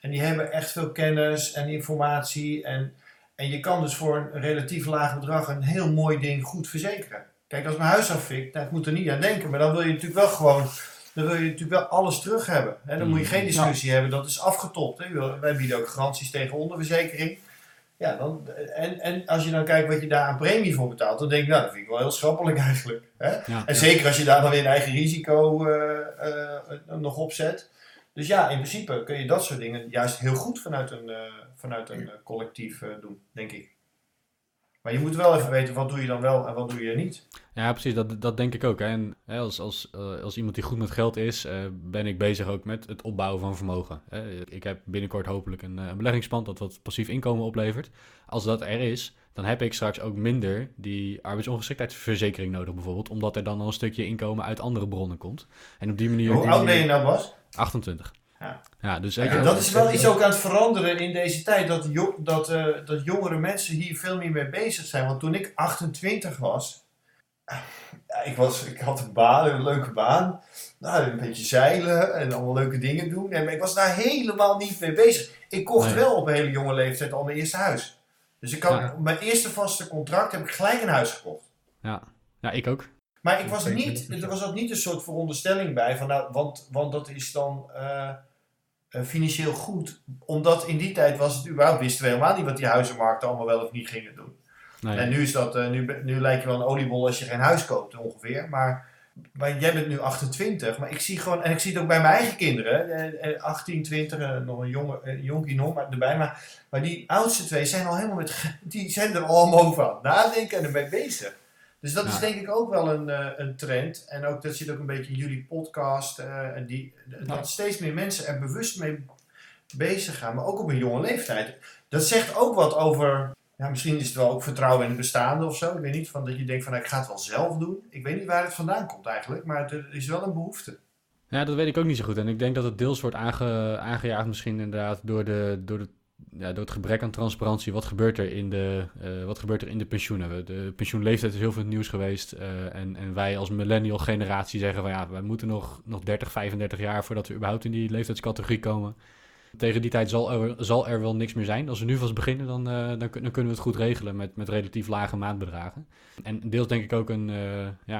En die hebben echt veel kennis en informatie. En je kan dus voor een relatief laag bedrag een heel mooi ding goed verzekeren. Kijk, als mijn huis afvikt, nou, ik moet er niet aan denken. Maar dan wil je natuurlijk wel gewoon, alles terug hebben. Hè? Dan moet je geen discussie hebben, dat is afgetopt. Hè? Wij bieden ook garanties tegen onderverzekering. Ja, en als je dan kijkt wat je daar aan premie voor betaalt, dan denk je, nou, dat vind ik wel heel schappelijk eigenlijk. Hè? Ja, en zeker als je daar dan weer een eigen risico nog op zet. Dus ja, in principe kun je dat soort dingen juist heel goed vanuit een collectief doen, denk ik. Maar je moet wel even weten, wat doe je dan wel en wat doe je niet? Ja, precies, dat denk ik ook. Hè. En als iemand die goed met geld is, ben ik bezig ook met het opbouwen van vermogen. Ik heb binnenkort hopelijk een beleggingspand dat wat passief inkomen oplevert. Als dat er is, dan heb ik straks ook minder die arbeidsongeschiktheidsverzekering nodig bijvoorbeeld, omdat er dan al een stukje inkomen uit andere bronnen komt. En op die manier... Hoe oud ben je nou, Bas? 28. Ja, dus ja, dat is wel iets ook aan het veranderen in deze tijd. Dat jongere mensen hier veel meer mee bezig zijn. Want toen ik 28 was... Ik had een leuke baan. Nou, een beetje zeilen en allemaal leuke dingen doen. En ik was daar helemaal niet mee bezig. Ik kocht wel op een hele jonge leeftijd al mijn eerste huis. Dus ik had mijn eerste vaste contract, heb ik gelijk een huis gekocht. Ja, ik ook. Maar er was niet een soort veronderstelling bij, van, nou, want dat is dan financieel goed. Omdat in die tijd wisten we helemaal niet wat die huizenmarkten allemaal wel of niet gingen doen. Nee. En nu is dat, nu lijkt je wel een oliebol als je geen huis koopt ongeveer. Maar jij bent nu 28, maar ik zie gewoon, en ik zie het ook bij mijn eigen kinderen, 18, 20, nog een jonkie nog erbij. Maar die oudste twee zijn al helemaal die zijn er allemaal over aan het nadenken en ermee bezig. Dus dat is denk ik ook wel een trend. En ook dat zit ook een beetje in jullie podcast. Dat steeds meer mensen er bewust mee bezig gaan. Maar ook op een jonge leeftijd. Dat zegt ook wat over... Ja, misschien is het wel ook vertrouwen in het bestaande of zo. Ik weet niet, dat je denkt van ik ga het wel zelf doen. Ik weet niet waar het vandaan komt eigenlijk. Maar er is wel een behoefte. Ja, dat weet ik ook niet zo goed. En ik denk dat het deels wordt aangejaagd misschien inderdaad door het gebrek aan transparantie. Wat gebeurt er in de pensioenen? De pensioenleeftijd is heel veel nieuws geweest. En wij als millennial generatie zeggen van ja, wij moeten nog 30, 35 jaar voordat we überhaupt in die leeftijdscategorie komen. Tegen die tijd zal er wel niks meer zijn. Als we nu vast beginnen, dan kunnen we het goed regelen met relatief lage maandbedragen. En deels denk ik ook een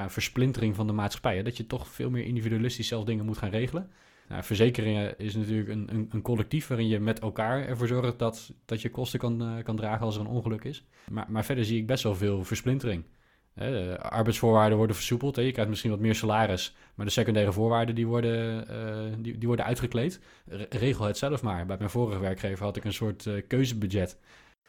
versplintering van de maatschappij. Hè? Dat je toch veel meer individualistisch zelf dingen moet gaan regelen. Nou, verzekeringen is natuurlijk een collectief waarin je met elkaar ervoor zorgt dat je kosten kan dragen als er een ongeluk is. Maar verder zie ik best wel veel versplintering. Arbeidsvoorwaarden worden versoepeld. Je krijgt misschien wat meer salaris, maar de secundaire voorwaarden die worden uitgekleed. Regel het zelf maar. Bij mijn vorige werkgever had ik een soort keuzebudget.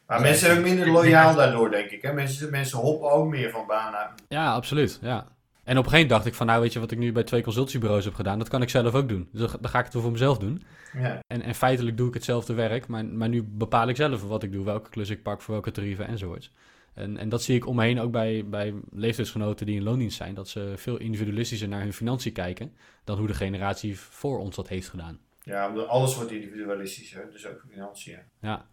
Maar mensen zijn ook minder loyaal daardoor, denk ik. Hè? Mensen hoppen ook meer van baan naar... Ja, absoluut. Ja. En op een gegeven moment dacht ik van, nou weet je, wat ik nu bij 2 consultiebureaus heb gedaan, dat kan ik zelf ook doen. Dus dan ga ik het voor mezelf doen. Ja. En feitelijk doe ik hetzelfde werk, maar nu bepaal ik zelf wat ik doe, welke klus ik pak, voor welke tarieven enzovoorts. En dat zie ik om me heen ook bij leeftijdsgenoten die in loondienst zijn, dat ze veel individualistischer naar hun financiën kijken dan hoe de generatie voor ons dat heeft gedaan. Ja, alles wordt individualistischer, dus ook financiën. Ja.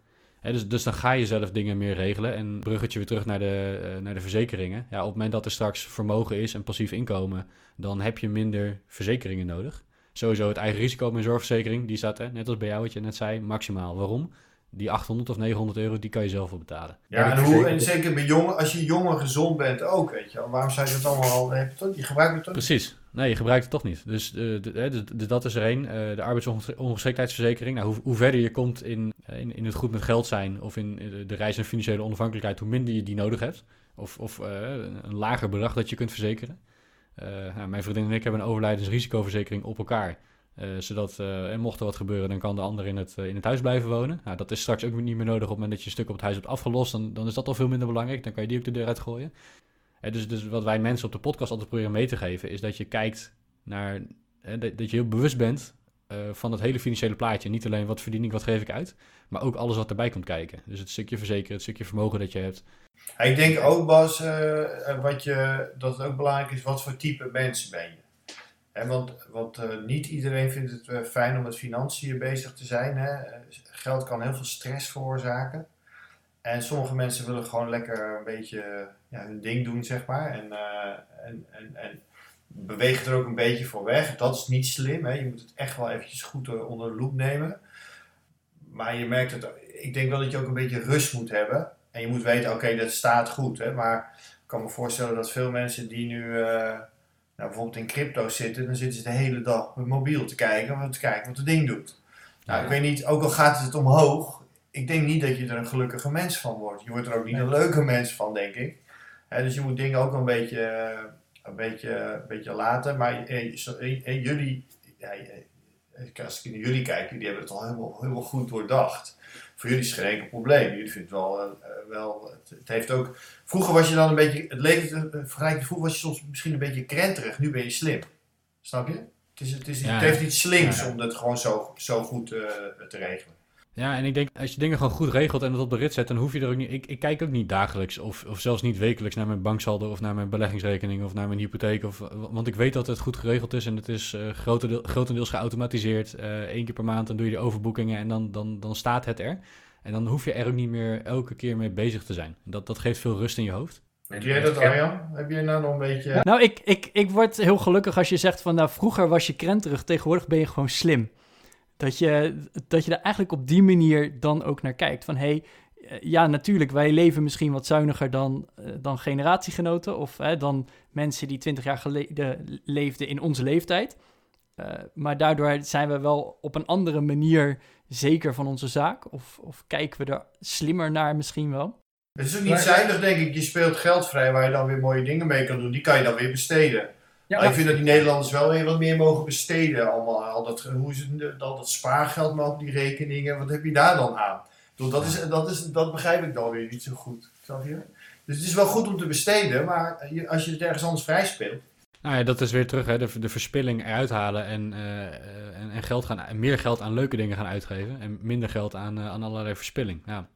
Dus dan ga je zelf dingen meer regelen. En bruggetje weer terug naar de verzekeringen. Ja, op het moment dat er straks vermogen is en passief inkomen, dan heb je minder verzekeringen nodig. Sowieso het eigen risico op mijn zorgverzekering, die staat, net als bij jou wat je net zei, maximaal. Waarom? Die 800 of 900 euro, die kan je zelf wel betalen. Ja, en zeker bij jongen, als je jong en gezond bent ook, weet je. Waarom zou je dat allemaal al hebben? Je gebruikt het toch niet? Precies. Nee, je gebruikt het toch niet. Dus dat is er één. De arbeidsongeschiktheidsverzekering. Nou, hoe verder je komt in het goed met geld zijn of in de reis en financiële onafhankelijkheid, hoe minder je die nodig hebt. Of een lager bedrag dat je kunt verzekeren. Mijn vriendin en ik hebben een overlijdensrisicoverzekering op elkaar. Zodat, mocht er wat gebeuren, dan kan de ander in het huis blijven wonen. Nou, dat is straks ook niet meer nodig. Op het moment dat je een stuk op het huis hebt afgelost, dan is dat al veel minder belangrijk. Dan kan je die ook de deur uitgooien. Dus wat wij mensen op de podcast altijd proberen mee te geven, is dat je kijkt naar, dat je heel bewust bent van het hele financiële plaatje. Niet alleen wat verdien ik, wat geef ik uit, maar ook alles wat erbij komt kijken. Dus het stukje verzekeren, het stukje vermogen dat je hebt. Ja, ik denk ook, Bas, dat het ook belangrijk is, wat voor type mensen ben je? Want niet iedereen vindt het fijn om met financiën bezig te zijn. Hè? Geld kan heel veel stress veroorzaken. En sommige mensen willen gewoon lekker een beetje hun ding doen, zeg maar. En bewegen er ook een beetje voor weg. Dat is niet slim. Hè? Je moet het echt wel eventjes goed onder de loep nemen. Maar je merkt het. Ik denk wel dat je ook een beetje rust moet hebben. En je moet weten, oké, dat staat goed. Hè? Maar ik kan me voorstellen dat veel mensen die nu... bijvoorbeeld in crypto zitten, dan zitten ze de hele dag op hun mobiel te kijken wat het ding doet. Nou, ik weet niet, ook al gaat het omhoog, ik denk niet dat je er een gelukkige mens van wordt. Je wordt er ook niet een leuke mens van, denk ik. Dus je moet dingen ook een beetje laten. Maar jullie, als ik naar jullie kijk, jullie hebben het al helemaal, helemaal goed doordacht. Voor jullie is het geen enkel probleem. Jullie vinden het wel. Het heeft ook. Vroeger was je dan een beetje. Het leven. Vroeger was je soms misschien een beetje krenterig. Nu ben je slim. Snap je? Het heeft iets slims om dat gewoon zo goed te regelen. Ja, en ik denk, als je dingen gewoon goed regelt en het op de rit zet, dan hoef je er ook niet... Ik kijk ook niet dagelijks of zelfs niet wekelijks naar mijn banksaldo of naar mijn beleggingsrekening of naar mijn hypotheek. Want ik weet dat het goed geregeld is en het is grotendeels geautomatiseerd. 1 keer per maand, dan doe je de overboekingen en dan staat het er. En dan hoef je er ook niet meer elke keer mee bezig te zijn. Dat geeft veel rust in je hoofd. Heb jij dat, Arjan? Heb je nou nog een beetje... Nou, ik word heel gelukkig als je zegt van, nou, vroeger was je krenterig, tegenwoordig ben je gewoon slim. Dat je er eigenlijk op die manier dan ook naar kijkt. Van natuurlijk, wij leven misschien wat zuiniger dan generatiegenoten. Of dan mensen die 20 jaar geleden leefden in onze leeftijd. Maar daardoor zijn we wel op een andere manier zeker van onze zaak. Of kijken we er slimmer naar misschien wel. Het is ook niet zuinig, denk ik. Je speelt geld vrij waar je dan weer mooie dingen mee kan doen. Die kan je dan weer besteden. Ja, maar ik vind dat die Nederlanders wel weer wat meer mogen besteden. Allemaal. Al dat spaargeld, maar ook die rekeningen. Wat heb je daar dan aan? Dat begrijp ik dan weer niet zo goed. Snap je? Dus het is wel goed om te besteden, maar als je het ergens anders vrij speelt. Nou ja, dat is weer terug. Hè? De verspilling eruit halen en meer geld aan leuke dingen gaan uitgeven. En minder geld aan allerlei verspilling. Ja.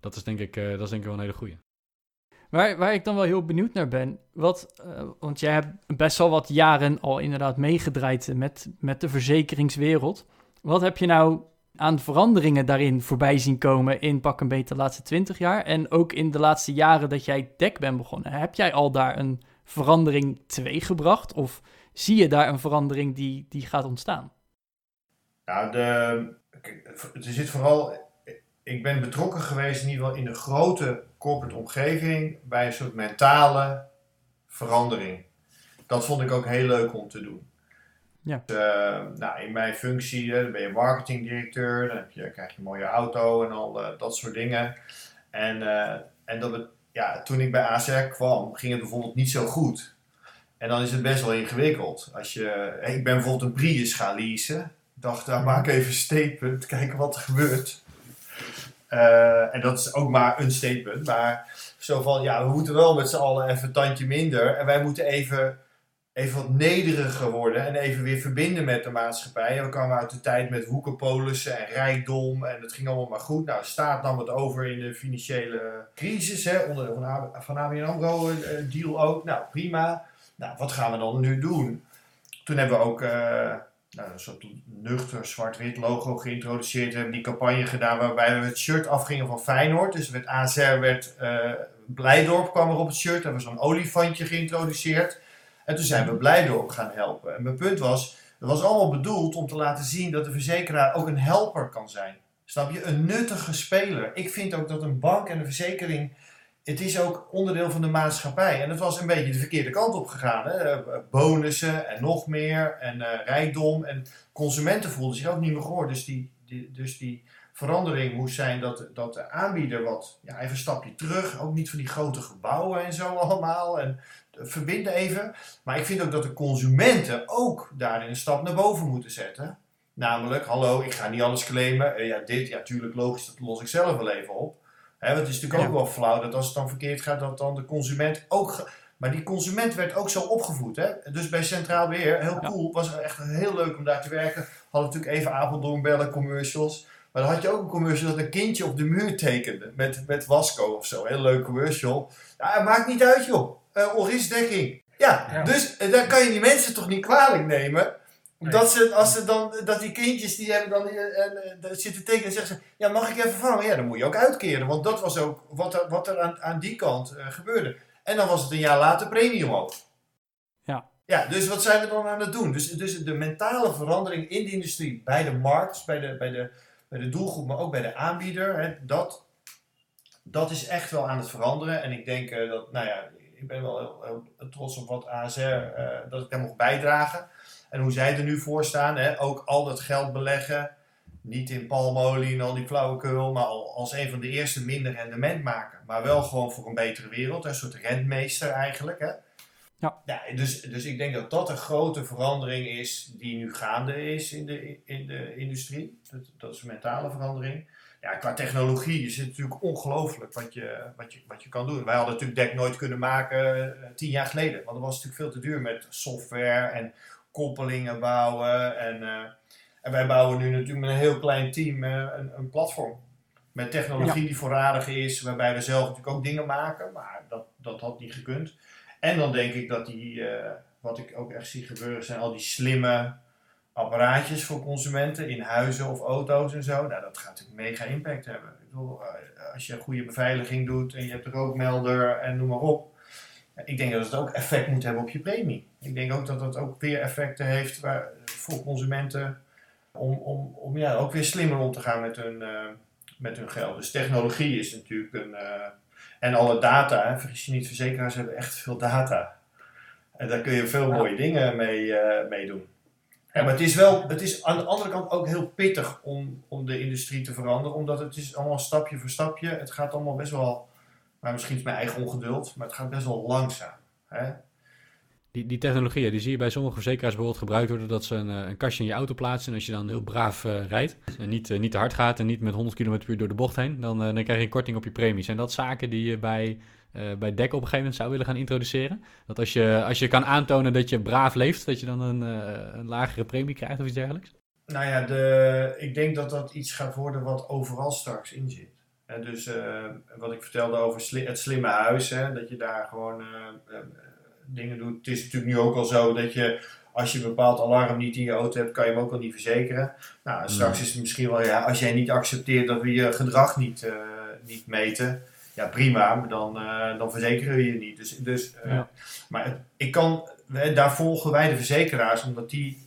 Dat is denk ik wel een hele goeie. Waar ik dan wel heel benieuwd naar ben, want jij hebt best wel wat jaren al inderdaad meegedraaid met de verzekeringswereld. Wat heb je nou aan veranderingen daarin voorbij zien komen in pak een beetje de laatste 20 jaar... en ook in de laatste jaren dat jij DEK bent begonnen? Heb jij al daar een verandering teweeggebracht of zie je daar een verandering die gaat ontstaan? Nou, Er zit vooral... Ik ben betrokken geweest in ieder geval in de grote corporate omgeving bij een soort mentale verandering. Dat vond ik ook heel leuk om te doen. Ja. Dus, in mijn functie, dan ben je marketingdirecteur, dan krijg je een mooie auto en al dat soort dingen. En toen ik bij a.s.r. kwam, ging het bijvoorbeeld niet zo goed. En dan is het best wel ingewikkeld. Ik ben bijvoorbeeld een Prius gaan leasen. Ik dacht, maak even een statement, kijken wat er gebeurt. En dat is ook maar een statement. Maar zo van, we moeten wel met z'n allen even een tandje minder. En wij moeten even wat nederiger worden. En even weer verbinden met de maatschappij. En we kwamen uit de tijd met woekerpolissen en rijkdom. En het ging allemaal maar goed. Nou, de staat nam het over in de financiële crisis. Hè, onder van ABN AMRO deal ook. Nou, prima. Nou, wat gaan we dan nu doen? Toen hebben we ook... een soort nuchter zwart-wit logo geïntroduceerd. We hebben die campagne gedaan waarbij we het shirt afgingen van Feyenoord. Dus met a.s.r. Blijdorp kwam er op het shirt. Daar was zo'n olifantje geïntroduceerd. En toen zijn we Blijdorp gaan helpen. En mijn punt was, het was allemaal bedoeld om te laten zien dat de verzekeraar ook een helper kan zijn. Snap je? Een nuttige speler. Ik vind ook dat een bank en een verzekering... Het is ook onderdeel van de maatschappij. En het was een beetje de verkeerde kant op gegaan. Hè? Bonussen en nog meer. En rijkdom. En consumenten voelden zich ook niet meer gehoord. Dus die verandering moest zijn dat de aanbieder wat... Ja, even een stapje terug. Ook niet van die grote gebouwen en zo allemaal. En verbinden even. Maar ik vind ook dat de consumenten ook daarin een stap naar boven moeten zetten. Namelijk, hallo, ik ga niet alles claimen. Tuurlijk, logisch, dat los ik zelf wel even op. Want het is natuurlijk ook wel flauw dat als het dan verkeerd gaat, dat dan de consument ook... Maar die consument werd ook zo opgevoed. Hè? Dus bij Centraal Beheer, heel cool, was echt heel leuk om daar te werken. Hadden natuurlijk even Apeldoorn bellen, commercials. Maar dan had je ook een commercial dat een kindje op de muur tekende. Met Wasco of zo, heel leuk commercial. Ja, maakt niet uit joh, oristdekking. Ja, dus daar kan je die mensen toch niet kwalijk nemen... Dat die kindjes die hebben dan zitten tekenen en zeggen ze... Ja, mag ik even vangen? Ja, dan moet je ook uitkeren. Want dat was ook wat er aan die kant gebeurde. En dan was het een jaar later premie omhoog. Ja. Ja, dus wat zijn we dan aan het doen? Dus de mentale verandering in de industrie, bij de markt, bij de doelgroep... maar ook bij de aanbieder, hè, dat is echt wel aan het veranderen. En ik denk dat, ik ben wel heel trots op wat a.s.r., dat ik daar mocht bijdragen... En hoe zij er nu voor staan, hè? Ook al dat geld beleggen, niet in palmolie en al die flauwekul, maar als een van de eerste minder rendement maken. Maar wel gewoon voor een betere wereld, een soort rentmeester eigenlijk. Hè? Ja. Dus ik denk dat dat een grote verandering is die nu gaande is in de industrie. Dat is een mentale verandering. Ja, qua technologie is het natuurlijk ongelooflijk wat je kan doen. Wij hadden natuurlijk DEK nooit kunnen maken 10 jaar geleden, want dat was natuurlijk veel te duur met software en... koppelingen bouwen en wij bouwen nu natuurlijk met een heel klein team een platform met technologie die voorradig is, waarbij we zelf natuurlijk ook dingen maken, maar dat had niet gekund. En dan denk ik dat wat ik ook echt zie gebeuren, zijn al die slimme apparaatjes voor consumenten in huizen of auto's en zo. Nou, dat gaat natuurlijk mega impact hebben. Ik bedoel, als je goede beveiliging doet en je hebt een rookmelder en noem maar op. Ik denk dat het ook effect moet hebben op je premie. Ik denk ook dat dat ook weer effecten heeft voor consumenten om ook weer slimmer om te gaan met hun geld. Dus technologie is natuurlijk en alle data, hè, vergis je niet, verzekeraars hebben echt veel data. En daar kun je veel mooie dingen mee doen. Ja, maar het is aan de andere kant ook heel pittig om de industrie te veranderen, omdat het is allemaal stapje voor stapje. Het gaat allemaal best wel... Maar misschien is mijn eigen ongeduld, maar het gaat best wel langzaam. Hè? Die technologieën, die zie je bij sommige verzekeraars bijvoorbeeld gebruikt worden... dat ze een kastje in je auto plaatsen en als je dan heel braaf rijdt... en niet te hard gaat en niet met 100 km per uur door de bocht heen... dan krijg je een korting op je premies. En dat zijn zaken die je bij DEK op een gegeven moment zou willen gaan introduceren? Dat als je kan aantonen dat je braaf leeft... dat je dan een lagere premie krijgt of iets dergelijks? Nou ja, ik denk dat iets gaat worden wat overal straks in zit. En dus wat ik vertelde over het slimme huis, hè, dat je daar gewoon dingen doet. Het is natuurlijk nu ook al zo dat je, als je een bepaald alarm niet in je auto hebt, kan je hem ook al niet verzekeren. Nou, straks is het misschien wel, als jij niet accepteert dat we je gedrag niet meten, ja prima, maar dan verzekeren we je niet. Dus, maar daarvoor volgen wij de verzekeraars, omdat we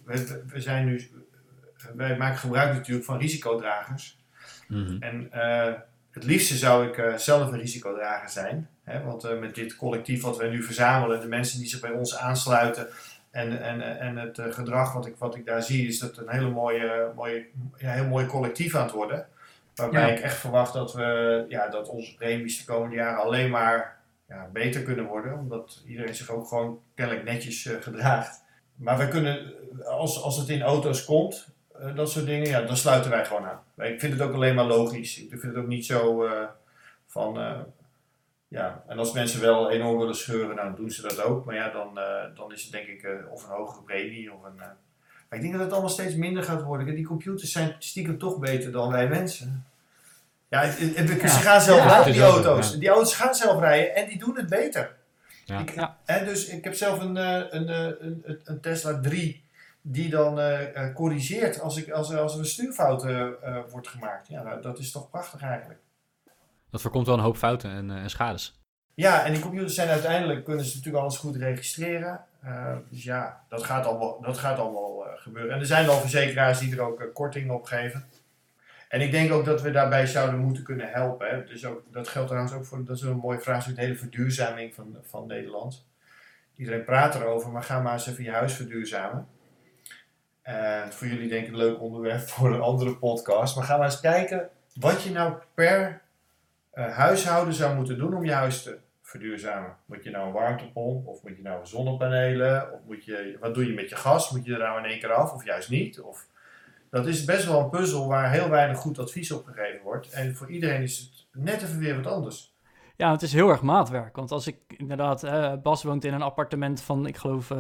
zijn nu wij maken gebruik natuurlijk van risicodragers. Mm-hmm. En het liefste zou ik zelf een risicodrager zijn. Hè? Want met dit collectief wat wij nu verzamelen, de mensen die zich bij ons aansluiten en het gedrag wat ik daar zie, is dat een hele heel mooi collectief aan het worden. Waarbij ik echt verwacht dat we dat onze premies de komende jaren alleen maar beter kunnen worden. Omdat iedereen zich ook gewoon kennelijk netjes gedraagt. Maar wij kunnen, als het in auto's komt, dat soort dingen, dan sluiten wij gewoon aan. Ik vind het ook alleen maar logisch. Ik vind het ook niet zo En als mensen wel enorm willen scheuren, dan doen ze dat ook. Maar dan is het denk ik of een hogere premie of een... Maar ik denk dat het allemaal steeds minder gaat worden. Die computers zijn stiekem toch beter dan wij mensen. Ja, ze gaan zelf rijden, die auto's. Ja. Die auto's gaan zelf rijden en die doen het beter. Ja. Ik heb zelf een Tesla 3 die dan corrigeert als er een stuurfout wordt gemaakt. Ja, nou, dat is toch prachtig eigenlijk. Dat voorkomt wel een hoop fouten en schades. Ja, en die computers zijn uiteindelijk, kunnen ze natuurlijk alles goed registreren. Dat gaat allemaal gebeuren. En er zijn al verzekeraars die er ook korting op geven. En ik denk ook dat we daarbij zouden moeten kunnen helpen. Hè. Dus ook, dat geldt trouwens ook voor, dat is een mooie vraag, de hele verduurzaming van Nederland. Iedereen praat erover, maar ga maar eens even je huis verduurzamen. Voor jullie denk ik een leuk onderwerp voor een andere podcast. Maar ga maar eens kijken wat je nou per huishouden zou moeten doen om je huis te verduurzamen. Moet je nou een warmtepomp of moet je nou zonnepanelen? Of wat doe je met je gas? Moet je er nou in één keer af of juist niet? Of... Dat is best wel een puzzel waar heel weinig goed advies op gegeven wordt. En voor iedereen is het net even weer wat anders. Ja, het is heel erg maatwerk. Want als ik inderdaad... Bas woont in een appartement van, ik geloof,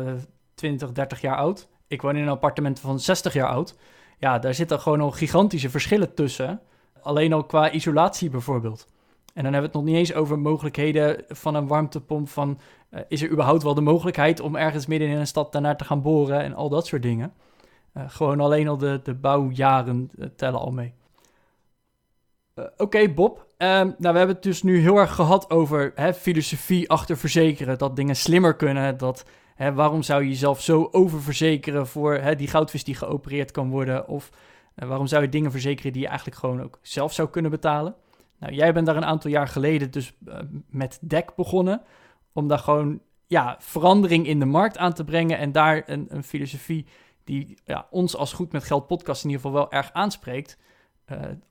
20, 30 jaar oud. Ik woon in een appartement van 60 jaar oud. Ja, daar zitten gewoon al gigantische verschillen tussen. Alleen al qua isolatie bijvoorbeeld. En dan hebben we het nog niet eens over mogelijkheden van een warmtepomp. Van, is er überhaupt wel de mogelijkheid om ergens midden in een stad daarnaar te gaan boren en al dat soort dingen. Gewoon alleen al de bouwjaren tellen al mee. Oké, Bob. Nou, we hebben het dus nu heel erg gehad over filosofie achter verzekeren. Dat dingen slimmer kunnen. Dat, waarom zou je jezelf zo oververzekeren voor die goudvis die geopereerd kan worden? Of waarom zou je dingen verzekeren die je eigenlijk gewoon ook zelf zou kunnen betalen? Nou, jij bent daar een aantal jaar geleden dus met DEK begonnen. Om daar gewoon verandering in de markt aan te brengen. En daar een filosofie... die ons als Goed Met Geld podcast in ieder geval wel erg aanspreekt...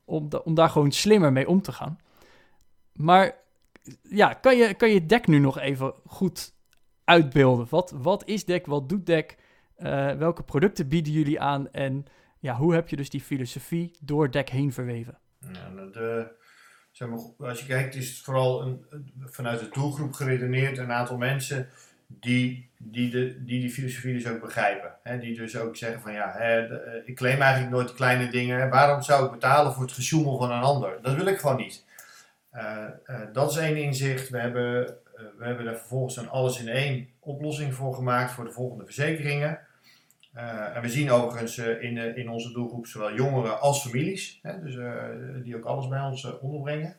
Om daar gewoon slimmer mee om te gaan. Maar kan je DEK nu nog even goed uitbeelden? Wat is DEK? Wat doet DEK? Welke producten bieden jullie aan? En hoe heb je dus die filosofie door DEK heen verweven? Nou, als je kijkt is het vooral vanuit de doelgroep geredeneerd... een aantal mensen... Die filosofie dus ook begrijpen. Hè? Die dus ook zeggen van ik claim eigenlijk nooit de kleine dingen. Hè? Waarom zou ik betalen voor het gesjoemel van een ander? Dat wil ik gewoon niet. Dat is één inzicht. We hebben daar vervolgens een alles in één oplossing voor gemaakt voor de volgende verzekeringen. En we zien overigens in onze doelgroep zowel jongeren als families. Hè? Dus die ook alles bij ons onderbrengen.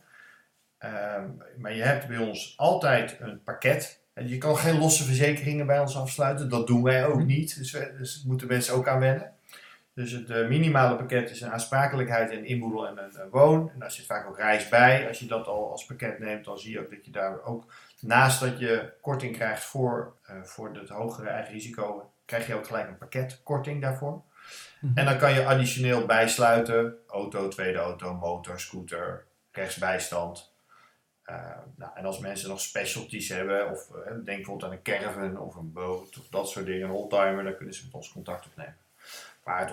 Maar je hebt bij ons altijd een pakket. Je kan geen losse verzekeringen bij ons afsluiten. Dat doen wij ook niet. Dus moeten mensen ook aan wennen. Dus het minimale pakket is een aansprakelijkheid, een inboedel en een woon. En daar zit vaak ook reis bij. Als je dat al als pakket neemt, dan zie je ook dat je daar ook... naast dat je korting krijgt voor het hogere eigen risico... krijg je ook gelijk een pakketkorting daarvoor. Mm-hmm. En dan kan je additioneel bijsluiten. Auto, tweede auto, motor, scooter, rechtsbijstand... en als mensen nog specialties hebben, of denk bijvoorbeeld aan een caravan of een boot of dat soort dingen, een oldtimer, dan kunnen ze met ons contact opnemen. Maar het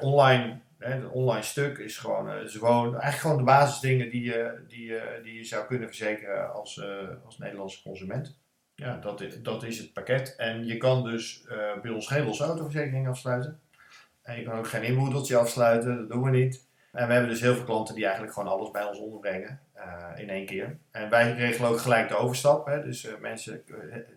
online stuk is gewoon de basisdingen die je zou kunnen verzekeren als Nederlandse consument. Ja, dat is het pakket. En je kan dus bij ons geen losse autoverzekering afsluiten. En je kan ook geen inboedeltje afsluiten, dat doen we niet. En we hebben dus heel veel klanten die eigenlijk gewoon alles bij ons onderbrengen in één keer. En wij regelen ook gelijk de overstap. Hè? Dus mensen,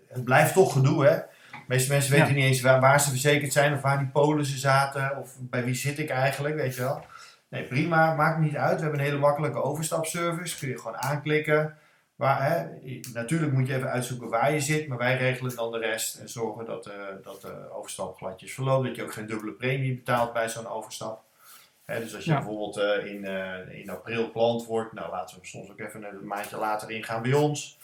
het blijft toch gedoe, hè? De meeste mensen weten niet eens waar ze verzekerd zijn of waar die polissen zaten of bij wie zit ik eigenlijk, weet je wel. Nee, prima, maakt niet uit. We hebben een hele makkelijke overstapservice. Kun je gewoon aanklikken. Maar, hè? Natuurlijk moet je even uitzoeken waar je zit, maar wij regelen dan de rest en zorgen dat de overstap gladjes verloopt. Dat je ook geen dubbele premie betaalt bij zo'n overstap. He, dus als je bijvoorbeeld in april plant wordt, nou laten we soms ook even een maandje later ingaan bij ons.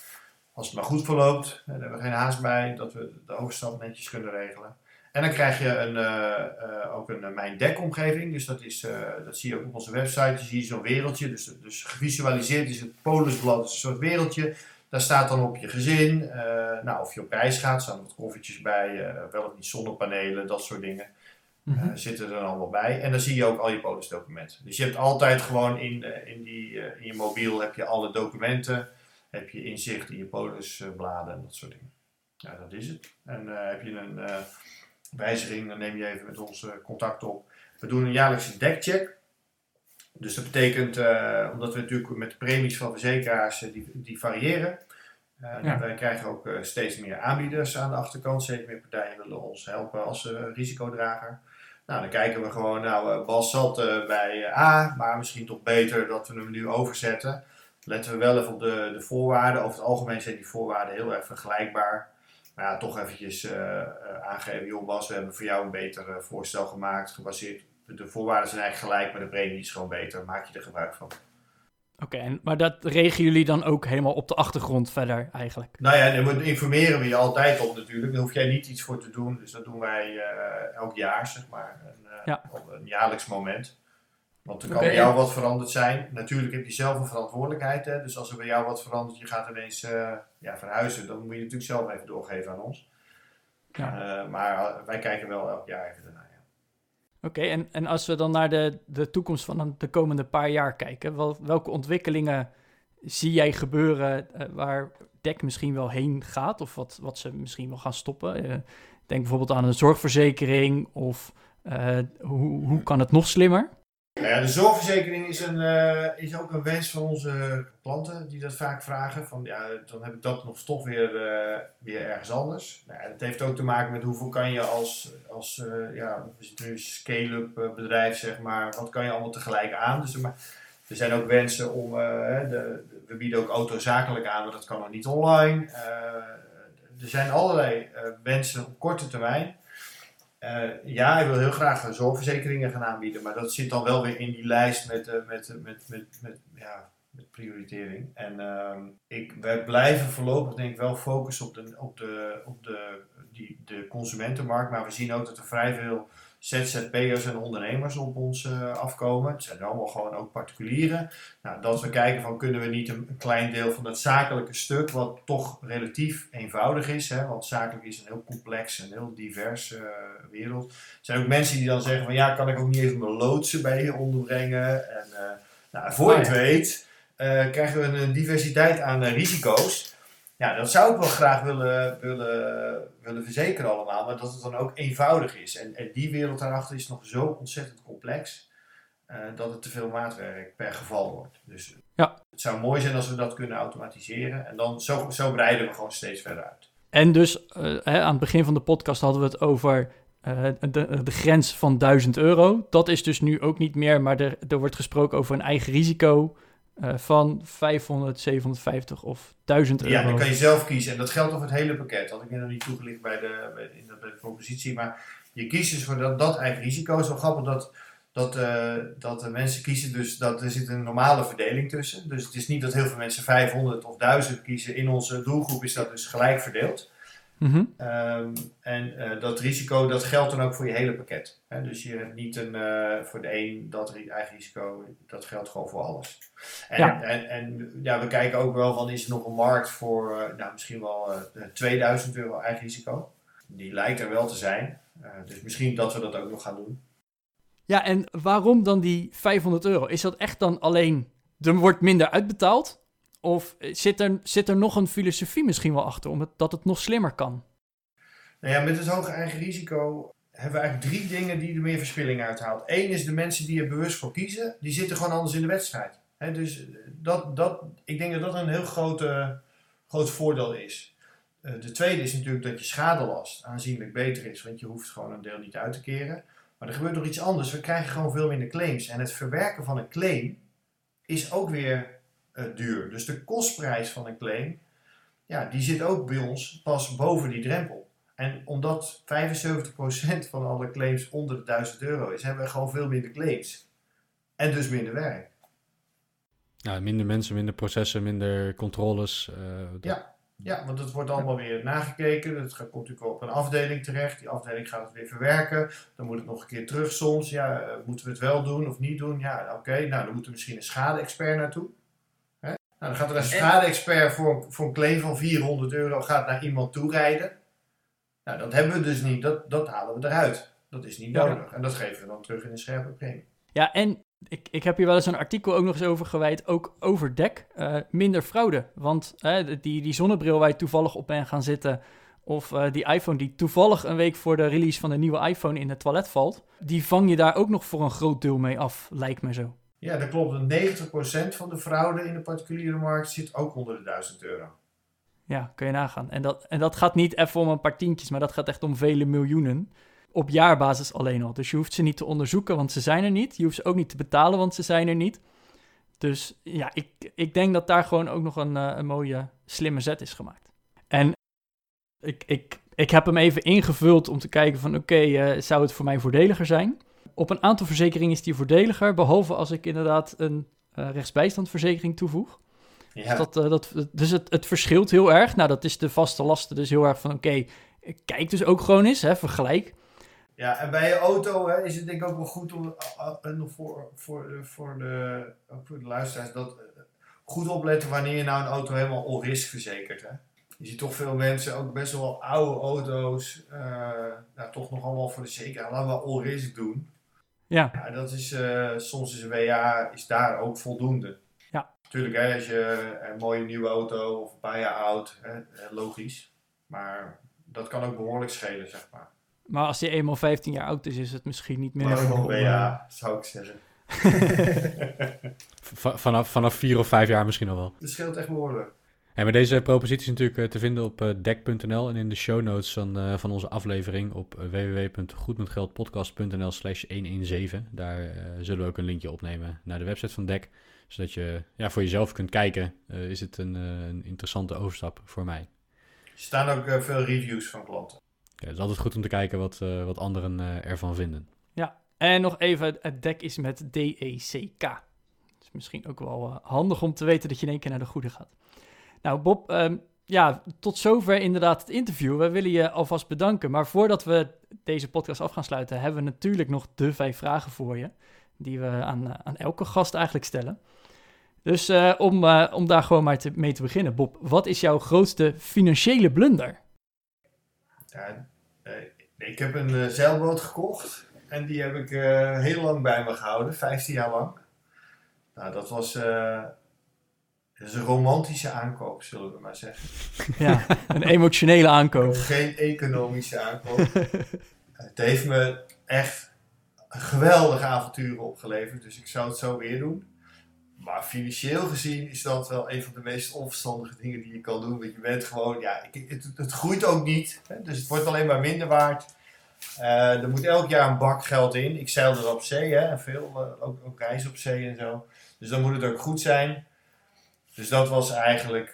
Als het maar goed verloopt, daar hebben we geen haast bij dat we de overstap netjes kunnen regelen. En dan krijg je ook een Mijn DEK-omgeving. Dus dat zie je ook op onze website. Je ziet zo'n wereldje. Dus gevisualiseerd is het polisblad, is een soort wereldje. Daar staat dan op je gezin, of je op reis gaat. Staan er wat koffertjes bij, wel of niet zonnepanelen, dat soort dingen. Zitten er allemaal bij. En dan zie je ook al je polisdocumenten. Dus je hebt altijd gewoon in je mobiel heb je alle documenten. Heb je inzicht in je polisbladen en dat soort dingen. Ja, dat is het. En heb je een wijziging, dan neem je even met ons contact op. We doen een jaarlijkse dekcheck. Dus dat betekent, omdat we natuurlijk met de premies van verzekeraars, die variëren. Wij krijgen ook steeds meer aanbieders aan de achterkant. Steeds meer partijen willen ons helpen als risicodrager. Nou, dan kijken we gewoon, Bas zat bij A, maar misschien toch beter dat we hem nu overzetten. Letten we wel even op de voorwaarden. Over het algemeen zijn die voorwaarden heel erg vergelijkbaar. Maar toch eventjes aangeven, joh Bas, we hebben voor jou een beter voorstel gemaakt. Gebaseerd, de voorwaarden zijn eigenlijk gelijk, maar de premie is gewoon beter. Maak je er gebruik van. Oké, maar dat regelen jullie dan ook helemaal op de achtergrond verder eigenlijk? Nou ja, daar informeren we je altijd op natuurlijk. Daar hoef jij niet iets voor te doen. Dus dat doen wij elk jaar, zeg maar. Op een jaarlijks moment. Want er kan bij jou wat veranderd zijn. Natuurlijk heb je zelf een verantwoordelijkheid. Hè? Dus als er bij jou wat verandert, je gaat ineens verhuizen. Dan moet je natuurlijk zelf even doorgeven aan ons. Ja. Maar wij kijken wel elk jaar even daarna. Ja. Oké, en als we dan naar de toekomst van de komende paar jaar kijken. Welke ontwikkelingen zie jij gebeuren waar DEK misschien wel heen gaat? Of wat ze misschien wel gaan stoppen? Denk bijvoorbeeld aan een zorgverzekering. Of hoe kan het nog slimmer? Ja, de zorgverzekering is ook een wens van onze klanten die dat vaak vragen. Van dan heb ik dat nog toch weer ergens anders. Nou, dat heeft ook te maken met hoeveel kan je als scale-up bedrijf, zeg maar, wat kan je allemaal tegelijk aan. Dus er zijn ook wensen om, we bieden ook auto zakelijk aan, maar dat kan nog niet online. Er zijn allerlei wensen op korte termijn. Ik wil heel graag zorgverzekeringen gaan aanbieden, maar dat zit dan wel weer in die lijst met prioritering. En wij blijven voorlopig denk ik wel focussen op de consumentenmarkt, maar we zien ook dat er vrij veel ZZP'ers en ondernemers op ons afkomen. Het zijn allemaal gewoon ook particulieren. Nou, dat we kijken van kunnen we niet een klein deel van dat zakelijke stuk, wat toch relatief eenvoudig is, hè, want zakelijk is een heel complex en heel divers wereld. Er zijn ook mensen die dan zeggen van kan ik ook niet even mijn loodsen bij je onderbrengen? En voor je het weet krijgen we een diversiteit aan risico's. Ja, dat zou ik wel graag willen verzekeren allemaal, maar dat het dan ook eenvoudig is. En die wereld daarachter is nog zo ontzettend complex dat het te veel maatwerk per geval wordt. Dus het zou mooi zijn als we dat kunnen automatiseren en dan zo breiden we gewoon steeds verder uit. En dus aan het begin van de podcast hadden we het over de grens van €1.000. Dat is dus nu ook niet meer, maar er wordt gesproken over een eigen risico. Van 500, 750 of €1.000. Ja, dan kan je zelf kiezen. En dat geldt over het hele pakket. Dat had ik nog niet toegelicht bij de propositie. Maar je kiest dus voor dat eigen risico. Het is wel grappig dat de mensen kiezen. Dus dat er zit een normale verdeling tussen. Dus het is niet dat heel veel mensen 500 of 1000 kiezen. In onze doelgroep is dat dus gelijk verdeeld. Mm-hmm. Dat risico, dat geldt dan ook voor je hele pakket. Hè? Dus je hebt niet voor de een dat eigen risico, dat geldt gewoon voor alles. En we kijken ook wel van, is er nog een markt voor misschien wel €2.000 eigen risico? Die lijkt er wel te zijn. Dus misschien dat we dat ook nog gaan doen. Ja, en waarom dan die €500? Is dat echt dan alleen, er wordt minder uitbetaald? Of zit er nog een filosofie misschien wel achter, dat het nog slimmer kan? Nou ja, met het hoge eigen risico hebben we eigenlijk 3 dingen die er meer verspilling uithaalt. 1 is de mensen die er bewust voor kiezen, die zitten gewoon anders in de wedstrijd. He, dus ik denk dat een heel groot voordeel is. De tweede is natuurlijk dat je schadelast aanzienlijk beter is, want je hoeft gewoon een deel niet uit te keren. Maar er gebeurt nog iets anders, we krijgen gewoon veel minder claims. En het verwerken van een claim is ook weer duur. Dus de kostprijs van een claim, die zit ook bij ons pas boven die drempel. En omdat 75% van alle claims onder de €1.000 is, hebben we gewoon veel minder claims. En dus minder werk. Ja, minder mensen, minder processen, minder controles. Ja, want het wordt allemaal weer nagekeken. Het komt natuurlijk op een afdeling terecht. Die afdeling gaat het weer verwerken. Dan moet het nog een keer terug soms. Ja, moeten we het wel doen of niet doen? Ja, oké. Nou, dan moet er misschien een schade-expert naartoe. Hè? Nou, dan gaat er een schade-expert voor een claim van €400 gaat naar iemand toe rijden. Nou, dat hebben we dus niet. Dat halen we eruit. Dat is niet nodig. Ja. En dat geven we dan terug in een scherpe premie. Ja, en ik heb hier wel eens een artikel ook nog eens over gewijd, ook over DEK. Minder fraude, want die zonnebril waar je toevallig op bent gaan zitten, of die iPhone die toevallig een week voor de release van de nieuwe iPhone in het toilet valt, die vang je daar ook nog voor een groot deel mee af, lijkt me zo. Ja, dat klopt. 90% van de fraude in de particuliere markt zit ook onder de €1.000. Ja, kun je nagaan. En dat gaat niet even om een paar tientjes, maar dat gaat echt om vele miljoenen. Op jaarbasis alleen al. Dus je hoeft ze niet te onderzoeken, want ze zijn er niet. Je hoeft ze ook niet te betalen, want ze zijn er niet. Dus ja, ik denk dat daar gewoon ook nog een mooie, slimme zet is gemaakt. En ik heb hem even ingevuld om te kijken van oké, zou het voor mij voordeliger zijn? Op een aantal verzekeringen is die voordeliger, behalve als ik inderdaad een rechtsbijstandverzekering toevoeg. Ja. Dus het verschilt heel erg. Nou, dat is de vaste lasten dus heel erg van oké, kijk dus ook gewoon eens, hè, vergelijk. Ja, en bij je auto is het denk ik ook wel goed om voor de luisteraars dat goed opletten wanneer je nou een auto helemaal all-risk verzekert. Hè? Je ziet toch veel mensen, ook best wel oude auto's, toch nog allemaal voor de zekerheid. Laten we all-risk doen. Ja, dat is soms is een WA is daar ook voldoende. Ja. Natuurlijk, hè, als je een mooie nieuwe auto of een paar jaar oud, hè, logisch. Maar dat kan ook behoorlijk schelen, zeg maar. Maar als die eenmaal 15 jaar oud is, is het misschien niet meer... Ja, zou ik zeggen. vanaf 4 of 5 jaar misschien al wel. Dat scheelt echt behoorlijk. Hey, maar deze propositie is natuurlijk te vinden op dek.nl en in de show notes van onze aflevering op www.goedmetgeldpodcast.nl/117. Daar zullen we ook een linkje opnemen naar de website van DEK, zodat je voor jezelf kunt kijken, is het een interessante overstap voor mij. Er staan ook veel reviews van klanten. Ja, het is altijd goed om te kijken wat anderen ervan vinden. Ja, en nog even, het DEK is met DECK. Het is misschien ook wel handig om te weten dat je in één keer naar de goede gaat. Nou Bob, tot zover inderdaad het interview. We willen je alvast bedanken. Maar voordat we deze podcast af gaan sluiten, hebben we natuurlijk nog de 5 vragen voor je. Die we aan elke gast eigenlijk stellen. Dus om daar gewoon maar mee te beginnen. Bob, wat is jouw grootste financiële blunder? Ja, ik heb een zeilboot gekocht en die heb ik heel lang bij me gehouden, 15 jaar lang. Nou, dat is een romantische aankoop, zullen we maar zeggen. Ja, een emotionele aankoop. Geen economische aankoop. Het heeft me echt geweldige avonturen opgeleverd, dus ik zou het zo weer doen. Maar financieel gezien is dat wel een van de meest onverstandige dingen die je kan doen. Want je bent gewoon, het groeit ook niet. Hè? Dus het wordt alleen maar minder waard. Er moet elk jaar een bak geld in. Ik zeil er op zee, hè? En veel, ook reizen op zee en zo. Dus dan moet het ook goed zijn. Dus dat was eigenlijk,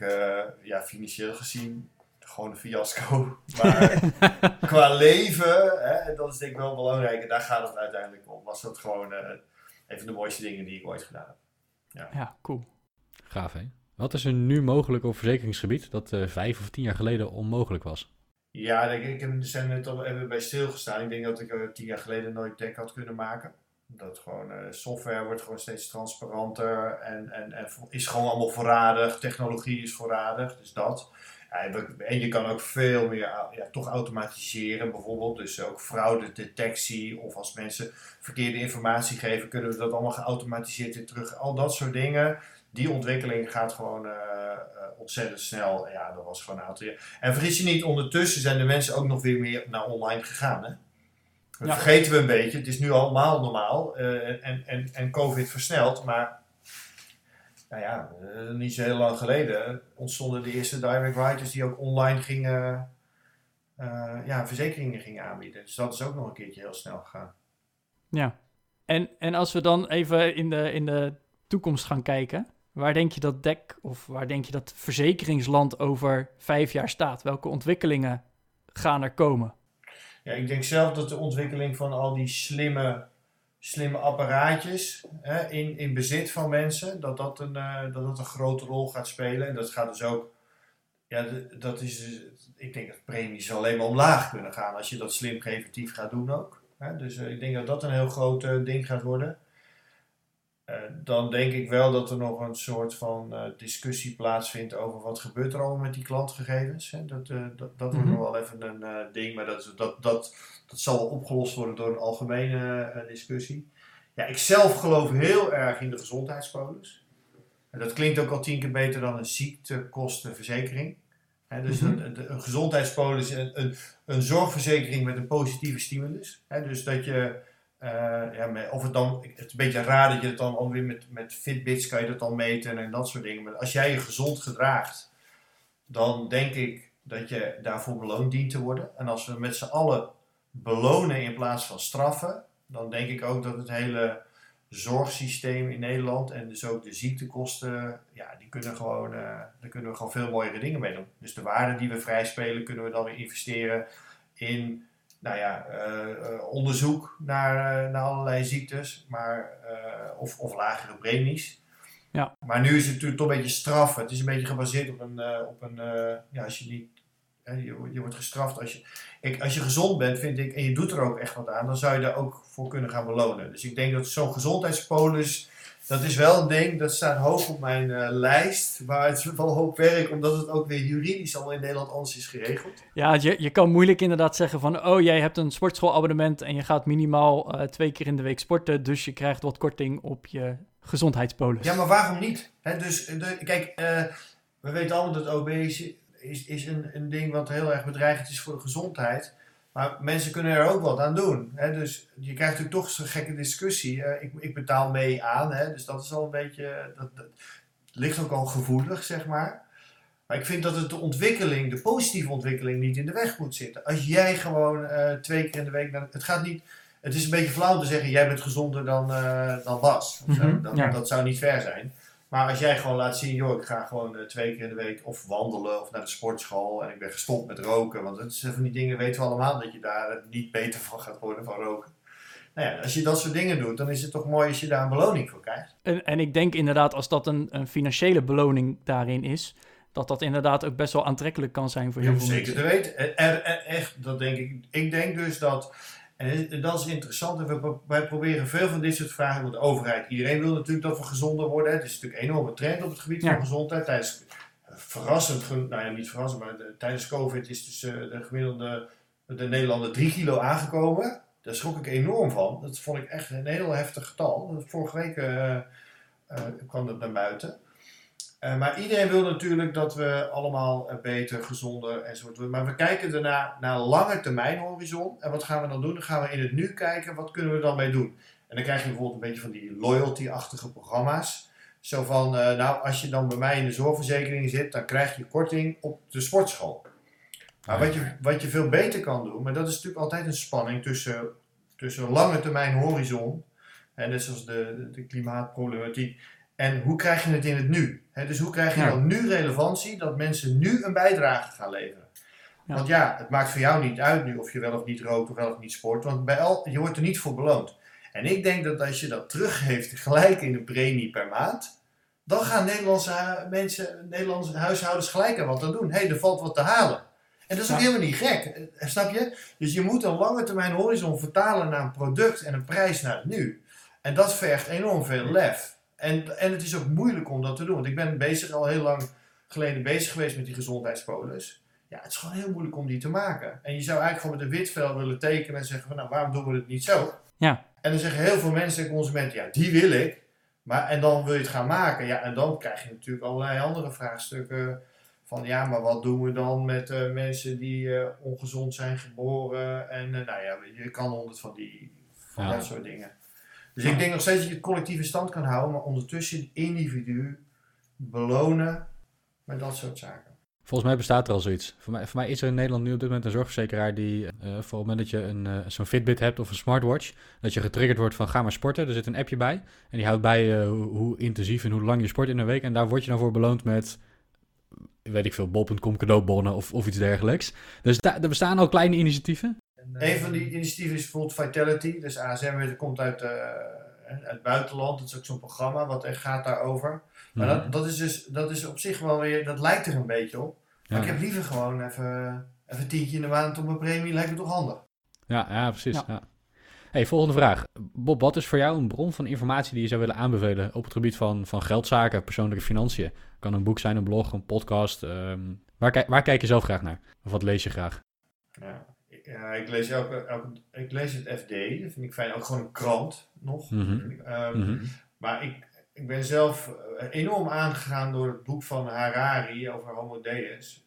financieel gezien, gewoon een fiasco. Maar qua leven, hè, dat is denk ik wel belangrijk. En daar gaat het uiteindelijk om. Was dat gewoon een van de mooiste dingen die ik ooit gedaan heb. Ja, cool. Gaaf, hè? Wat is er nu mogelijk op verzekeringsgebied dat 5 of 10 jaar geleden onmogelijk was? Ja, ik zijn net al even bij stilgestaan. Ik denk dat ik 10 jaar geleden nooit DEK had kunnen maken. Dat gewoon software wordt gewoon steeds transparanter en is gewoon allemaal voorradig. Technologie is voorradig, dus dat. En je kan ook veel meer toch automatiseren bijvoorbeeld. Dus ook fraudedetectie of als mensen verkeerde informatie geven, kunnen we dat allemaal geautomatiseerd weer terug. Al dat soort dingen. Die ontwikkeling gaat gewoon ontzettend snel. Ja, dat was gewoon een aantal jaar. En vergis je niet, ondertussen zijn de mensen ook nog weer meer naar online gegaan. Hè? Dat vergeten we een beetje. Het is nu allemaal normaal. En COVID versnelt, maar... Nou ja, niet zo heel lang geleden ontstonden de eerste direct writers die ook online gingen verzekeringen gingen aanbieden. Dus dat is ook nog een keertje heel snel gegaan. Ja, en als we dan even in de toekomst gaan kijken, waar denk je dat DEK of waar denk je dat verzekeringsland over 5 jaar staat? Welke ontwikkelingen gaan er komen? Ja, ik denk zelf dat de ontwikkeling van al die slimme slimme apparaatjes in bezit van mensen, dat een grote rol gaat spelen. En dat gaat dus ook, ja, dat is, ik denk dat premies alleen maar omlaag kunnen gaan als je dat slim preventief gaat doen ook. Dus ik denk dat dat een heel groot ding gaat worden. Dan denk ik wel dat er nog een soort van discussie plaatsvindt over wat gebeurt er allemaal met die klantgegevens. Hè? Dat wordt nog wel even een ding, maar dat zal wel opgelost worden door een algemene discussie. Ja, ik zelf geloof heel erg in de gezondheidspolis. En dat klinkt ook al 10 keer beter dan een ziektekostenverzekering. Hè? Dus een gezondheidspolis, een zorgverzekering met een positieve stimulus. Hè? Dus dat je... of het dan, het is een beetje raar dat je het dan alweer met Fitbits kan je dat dan meten en dat soort dingen. Maar als jij je gezond gedraagt, dan denk ik dat je daarvoor beloond dient te worden. En als we met z'n allen belonen in plaats van straffen, dan denk ik ook dat het hele zorgsysteem in Nederland en dus ook de ziektekosten, ja, die kunnen gewoon, daar kunnen we gewoon veel mooiere dingen mee doen. Dus de waarde die we vrijspelen kunnen we dan weer investeren in... Nou ja, onderzoek naar allerlei ziektes, maar, of lagere premies. Ja. Maar nu is het natuurlijk toch een beetje straffen. Het is een beetje gebaseerd op als je niet... Je wordt gestraft als je... als je gezond bent, vind ik, en je doet er ook echt wat aan, dan zou je daar ook voor kunnen gaan belonen. Dus ik denk dat zo'n gezondheidspolis, dat is wel een ding, dat staat hoog op mijn lijst. Maar het is wel een hoop werk, omdat het ook weer juridisch allemaal in Nederland anders is geregeld. Ja, je kan moeilijk inderdaad zeggen van, oh, jij hebt een sportschoolabonnement en je gaat minimaal 2 keer in de week sporten, dus je krijgt wat korting op je gezondheidspolis. Ja, maar waarom niet? Hè, dus, kijk, we weten allemaal dat OB is een ding wat heel erg bedreigend is voor de gezondheid. Maar mensen kunnen er ook wat aan doen. Hè? Dus je krijgt natuurlijk toch zo'n gekke discussie. Ik betaal mee aan. Hè? Dus dat is al een beetje... Dat ligt ook al gevoelig, zeg maar. Maar ik vind dat het de ontwikkeling, de positieve ontwikkeling, niet in de weg moet zitten. Als jij gewoon 2 keer in de week... Het gaat niet... Het is een beetje flauw te zeggen, jij bent gezonder dan Bas. Mm-hmm, dat zou niet fair zijn. Maar als jij gewoon laat zien, joh, ik ga gewoon 2 keer in de week of wandelen of naar de sportschool en ik ben gestopt met roken. Want dat zijn van die dingen, weten we allemaal, dat je daar niet beter van gaat worden van roken. Nou ja, als je dat soort dingen doet, dan is het toch mooi als je daar een beloning voor krijgt. En ik denk inderdaad, als dat een financiële beloning daarin is, dat inderdaad ook best wel aantrekkelijk kan zijn voor heel veel mensen. Zeker te weten. Echt, dat denk ik. Ik denk dus dat... En dat is interessant. En wij proberen veel van dit soort vragen met de overheid. Iedereen wil natuurlijk dat we gezonder worden. Het is natuurlijk een enorme trend op het gebied van gezondheid. Tijdens COVID is dus de Nederlander 3 kilo aangekomen. Daar schrok ik enorm van. Dat vond ik echt een heel heftig getal. Vorige week kwam dat naar buiten. Maar iedereen wil natuurlijk dat we allemaal beter, gezonder enzovoort doen. Maar we kijken daarna naar lange termijn horizon. En wat gaan we dan doen? Dan gaan we in het nu kijken, wat kunnen we dan mee doen? En dan krijg je bijvoorbeeld een beetje van die loyalty-achtige programma's. Zo van, als je dan bij mij in de zorgverzekering zit, dan krijg je korting op de sportschool. Maar wat je veel beter kan doen, maar dat is natuurlijk altijd een spanning tussen lange termijn horizon. En net zoals de klimaatproblematiek. En hoe krijg je het in het nu? Dus hoe krijg je dan nu relevantie dat mensen nu een bijdrage gaan leveren? Ja. Want ja, het maakt voor jou niet uit nu of je wel of niet rookt of wel of niet sport. Want je wordt er niet voor beloond. En ik denk dat als je dat teruggeeft gelijk in de premie per maand, dan gaan Nederlandse huishoudens gelijk aan wat aan doen. Hé, er valt wat te halen. En dat is ook helemaal niet gek. Snap je? Dus je moet een lange termijn horizon vertalen naar een product en een prijs naar het nu. En dat vergt enorm veel lef. En het is ook moeilijk om dat te doen. Want ik ben al heel lang geleden bezig geweest met die gezondheidspolis. Ja, het is gewoon heel moeilijk om die te maken. En je zou eigenlijk gewoon met een wit vel willen tekenen en zeggen van, nou, waarom doen we het niet zo? Ja. En dan zeggen heel veel mensen en consumenten, ja, die wil ik. Maar, en dan wil je het gaan maken. Ja, en dan krijg je natuurlijk allerlei andere vraagstukken. Van ja, maar wat doen we dan met mensen die ongezond zijn geboren? En je kan 100 van dat soort dingen. Dus ik denk nog steeds dat je het collectief in stand kan houden, maar ondertussen het individu belonen met dat soort zaken. Volgens mij bestaat er al zoiets. Voor mij is er in Nederland nu op dit moment een zorgverzekeraar die, voor het moment dat je zo'n Fitbit hebt of een smartwatch, dat je getriggerd wordt van ga maar sporten. Er zit een appje bij en die houdt bij hoe intensief en hoe lang je sport in een week. En daar word je dan voor beloond met, weet ik veel, bol.com cadeaubonnen of iets dergelijks. Dus er bestaan al kleine initiatieven. Een van die initiatieven is bijvoorbeeld Vitality. Dus ASMR komt uit het buitenland. Dat is ook zo'n programma wat echt gaat daarover. Maar dat is op zich wel weer... Dat lijkt er een beetje op. Maar ik heb liever gewoon even tientje in de maand op mijn premie. Lijkt me toch handig. Ja precies. Ja. Ja. Hey, volgende vraag. Bob, wat is voor jou een bron van informatie die je zou willen aanbevelen op het gebied van geldzaken, persoonlijke financiën? Kan een boek zijn, een blog, een podcast. Waar kijk je zelf graag naar? Of wat lees je graag? Ja, ik lees het FD. Dat vind ik fijn. Ook gewoon een krant nog. Maar ik ben zelf enorm aangegaan door het boek van Harari over Homo Deus.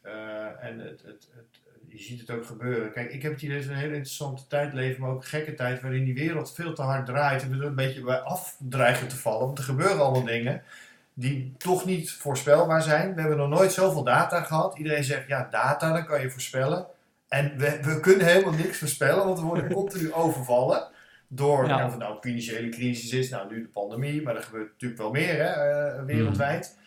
Je ziet het ook gebeuren. Kijk, ik heb het idee dat we een hele interessante tijd leven, maar ook een gekke tijd waarin die wereld veel te hard draait en we er een beetje bij af dreigen te vallen. Want er gebeuren allemaal dingen die toch niet voorspelbaar zijn. We hebben nog nooit zoveel data gehad. Iedereen zegt, ja, data, dat kan je voorspellen. En we kunnen helemaal niks voorspellen, want we worden continu overvallen. Door of het nou een financiële crisis is, nou nu de pandemie, maar er gebeurt natuurlijk wel meer wereldwijd.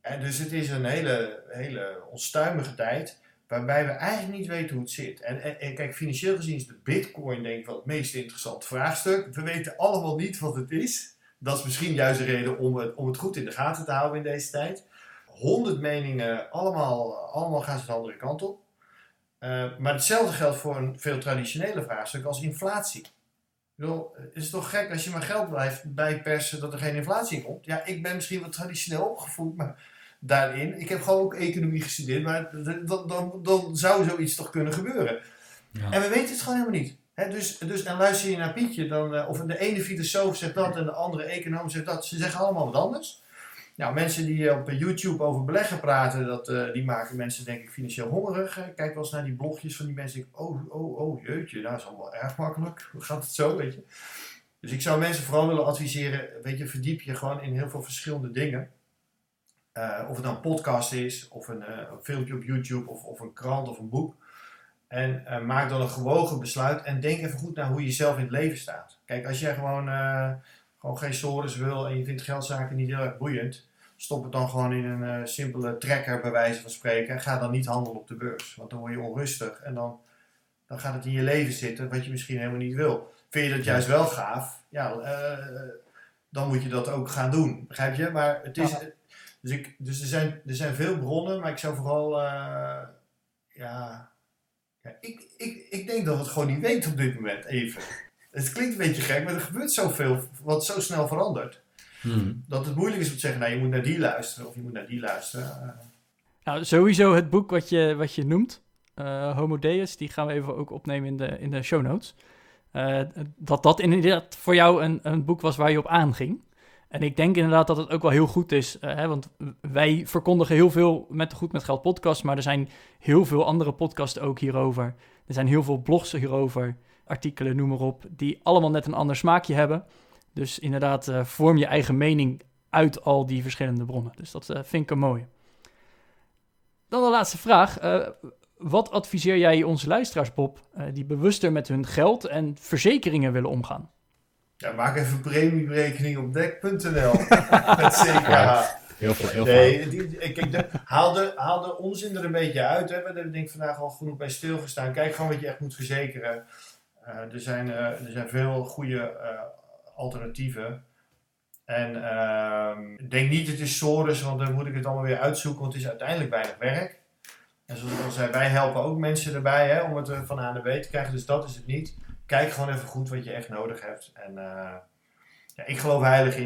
En dus het is een hele onstuimige tijd, waarbij we eigenlijk niet weten hoe het zit. En kijk, financieel gezien is de bitcoin denk ik wel het meest interessante vraagstuk. We weten allemaal niet wat het is. Dat is misschien juist de reden om het goed in de gaten te houden in deze tijd. 100 meningen, allemaal gaan ze de andere kant op. Maar hetzelfde geldt voor een veel traditionele vraagstuk als inflatie. Ik bedoel, is het toch gek als je maar geld blijft bijpersen dat er geen inflatie komt? Ja, ik ben misschien wat traditioneel opgevoed, maar... Daarin. Ik heb gewoon ook economie gestudeerd, maar dan zou zoiets toch kunnen gebeuren. Ja. En we weten het gewoon helemaal niet. Hè? Dus en luister je naar Pietje, dan, of de ene filosoof zegt dat en de andere econoom zegt dat. Ze zeggen allemaal wat anders. Nou, mensen die op YouTube over beleggen praten, die maken mensen denk ik financieel hongerig. Kijk wel eens naar die blogjes van die mensen. Denk, oh, jeetje, dat is allemaal erg makkelijk. Hoe gaat het zo, weet je? Dus ik zou mensen vooral willen adviseren, weet je, verdiep je gewoon in heel veel verschillende dingen. Of het dan een podcast is, of een filmpje op YouTube, of een krant of een boek. En maak dan een gewogen besluit en denk even goed naar hoe je zelf in het leven staat. Kijk, als jij gewoon geen sores wil en je vindt geldzaken niet heel erg boeiend, stop het dan gewoon in een simpele trekker bij wijze van spreken. En ga dan niet handelen op de beurs, want dan word je onrustig. En dan gaat het in je leven zitten wat je misschien helemaal niet wil. Vind je dat juist wel gaaf? Ja, dan moet je dat ook gaan doen, begrijp je? Maar het is... Dus er zijn veel bronnen, maar ik zou vooral, ik denk dat we het gewoon niet weten op dit moment, even. Het klinkt een beetje gek, maar er gebeurt zoveel wat zo snel verandert. Dat het moeilijk is om te zeggen, nou, je moet naar die luisteren, of je moet naar die luisteren. Nou, sowieso het boek wat je noemt, Homo Deus, die gaan we even ook opnemen in de show notes. Dat inderdaad voor jou een boek was waar je op aanging. En ik denk inderdaad dat het ook wel heel goed is. Want wij verkondigen heel veel met de Goed Met Geld podcast. Maar er zijn heel veel andere podcasts ook hierover. Er zijn heel veel blogs hierover. Artikelen, noem maar op. Die allemaal net een ander smaakje hebben. Dus inderdaad, vorm je eigen mening uit al die verschillende bronnen. Dus dat vind ik een mooie. Dan de laatste vraag. Wat adviseer jij onze luisteraars, Bob? Die bewuster met hun geld en verzekeringen willen omgaan. Ja, maak even een premieberekening op DEK.nl. Met CK. Heel veel. Haal de onzin er een beetje uit. Hè. We hebben denk ik vandaag al genoeg bij stilgestaan. Kijk gewoon wat je echt moet verzekeren. Er zijn veel goede alternatieven. En denk niet het is Soros, want dan moet ik het allemaal weer uitzoeken. Want het is uiteindelijk weinig werk. En zoals ik al zei, wij helpen ook mensen erbij hè, om het van A naar B te krijgen. Dus dat is het niet. Kijk gewoon even goed wat je echt nodig hebt. En ik geloof heilig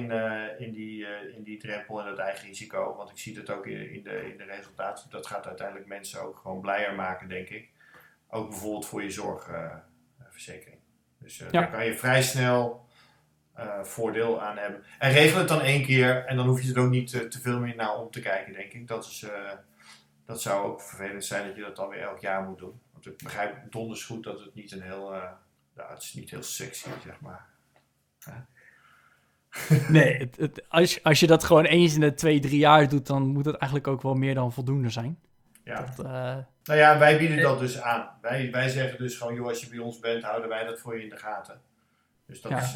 in die drempel en dat eigen risico. Want ik zie dat ook in de resultaten. Dat gaat uiteindelijk mensen ook gewoon blijer maken, denk ik. Ook bijvoorbeeld voor je zorgverzekering. Daar kan je vrij snel voordeel aan hebben. En regel het dan 1 keer. En dan hoef je er ook niet te veel meer naar om te kijken, denk ik. Dat zou ook vervelend zijn dat je dat dan weer elk jaar moet doen. Want ik begrijp donders goed dat het niet een heel... het is niet heel sexy, zeg maar. Ja. Nee, als je dat gewoon eens in de 2-3 jaar doet, dan moet het eigenlijk ook wel meer dan voldoende zijn. Ja. Wij bieden dat dus aan. Wij zeggen dus gewoon, joh, als je bij ons bent, houden wij dat voor je in de gaten. Dus dat is...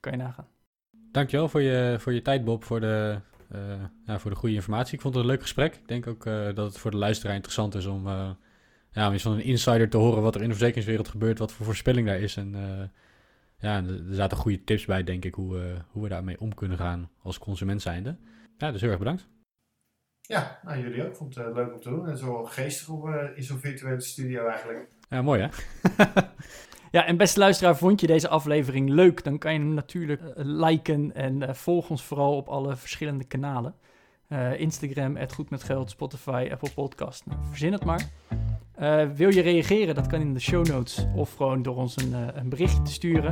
Kan je nagaan. Dankjewel voor je tijd, Bob, voor de goede informatie. Ik vond het een leuk gesprek. Ik denk ook dat het voor de luisteraar interessant is om ja, om eens van een insider te horen wat er in de verzekeringswereld gebeurt, wat voor voorspelling daar is. En ja, er zaten goede tips bij, denk ik, hoe we daarmee om kunnen gaan als consument zijnde. Ja, dus heel erg bedankt. Ja, nou jullie ook. Vond het leuk om te doen. En zo geestig in zo'n virtuele studio eigenlijk. Ja, mooi hè? Ja, en beste luisteraar, vond je deze aflevering leuk? Dan kan je hem natuurlijk liken en volg ons vooral op alle verschillende kanalen. Instagram, @goedmetgeld, Spotify, Apple Podcast. Nou, verzin het maar. Wil je reageren? Dat kan in de show notes of gewoon door ons een berichtje te sturen.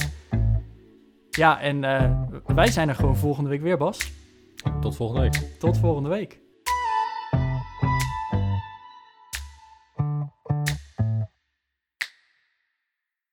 Ja, en wij zijn er gewoon volgende week weer, Bas. Tot volgende week. Tot volgende week.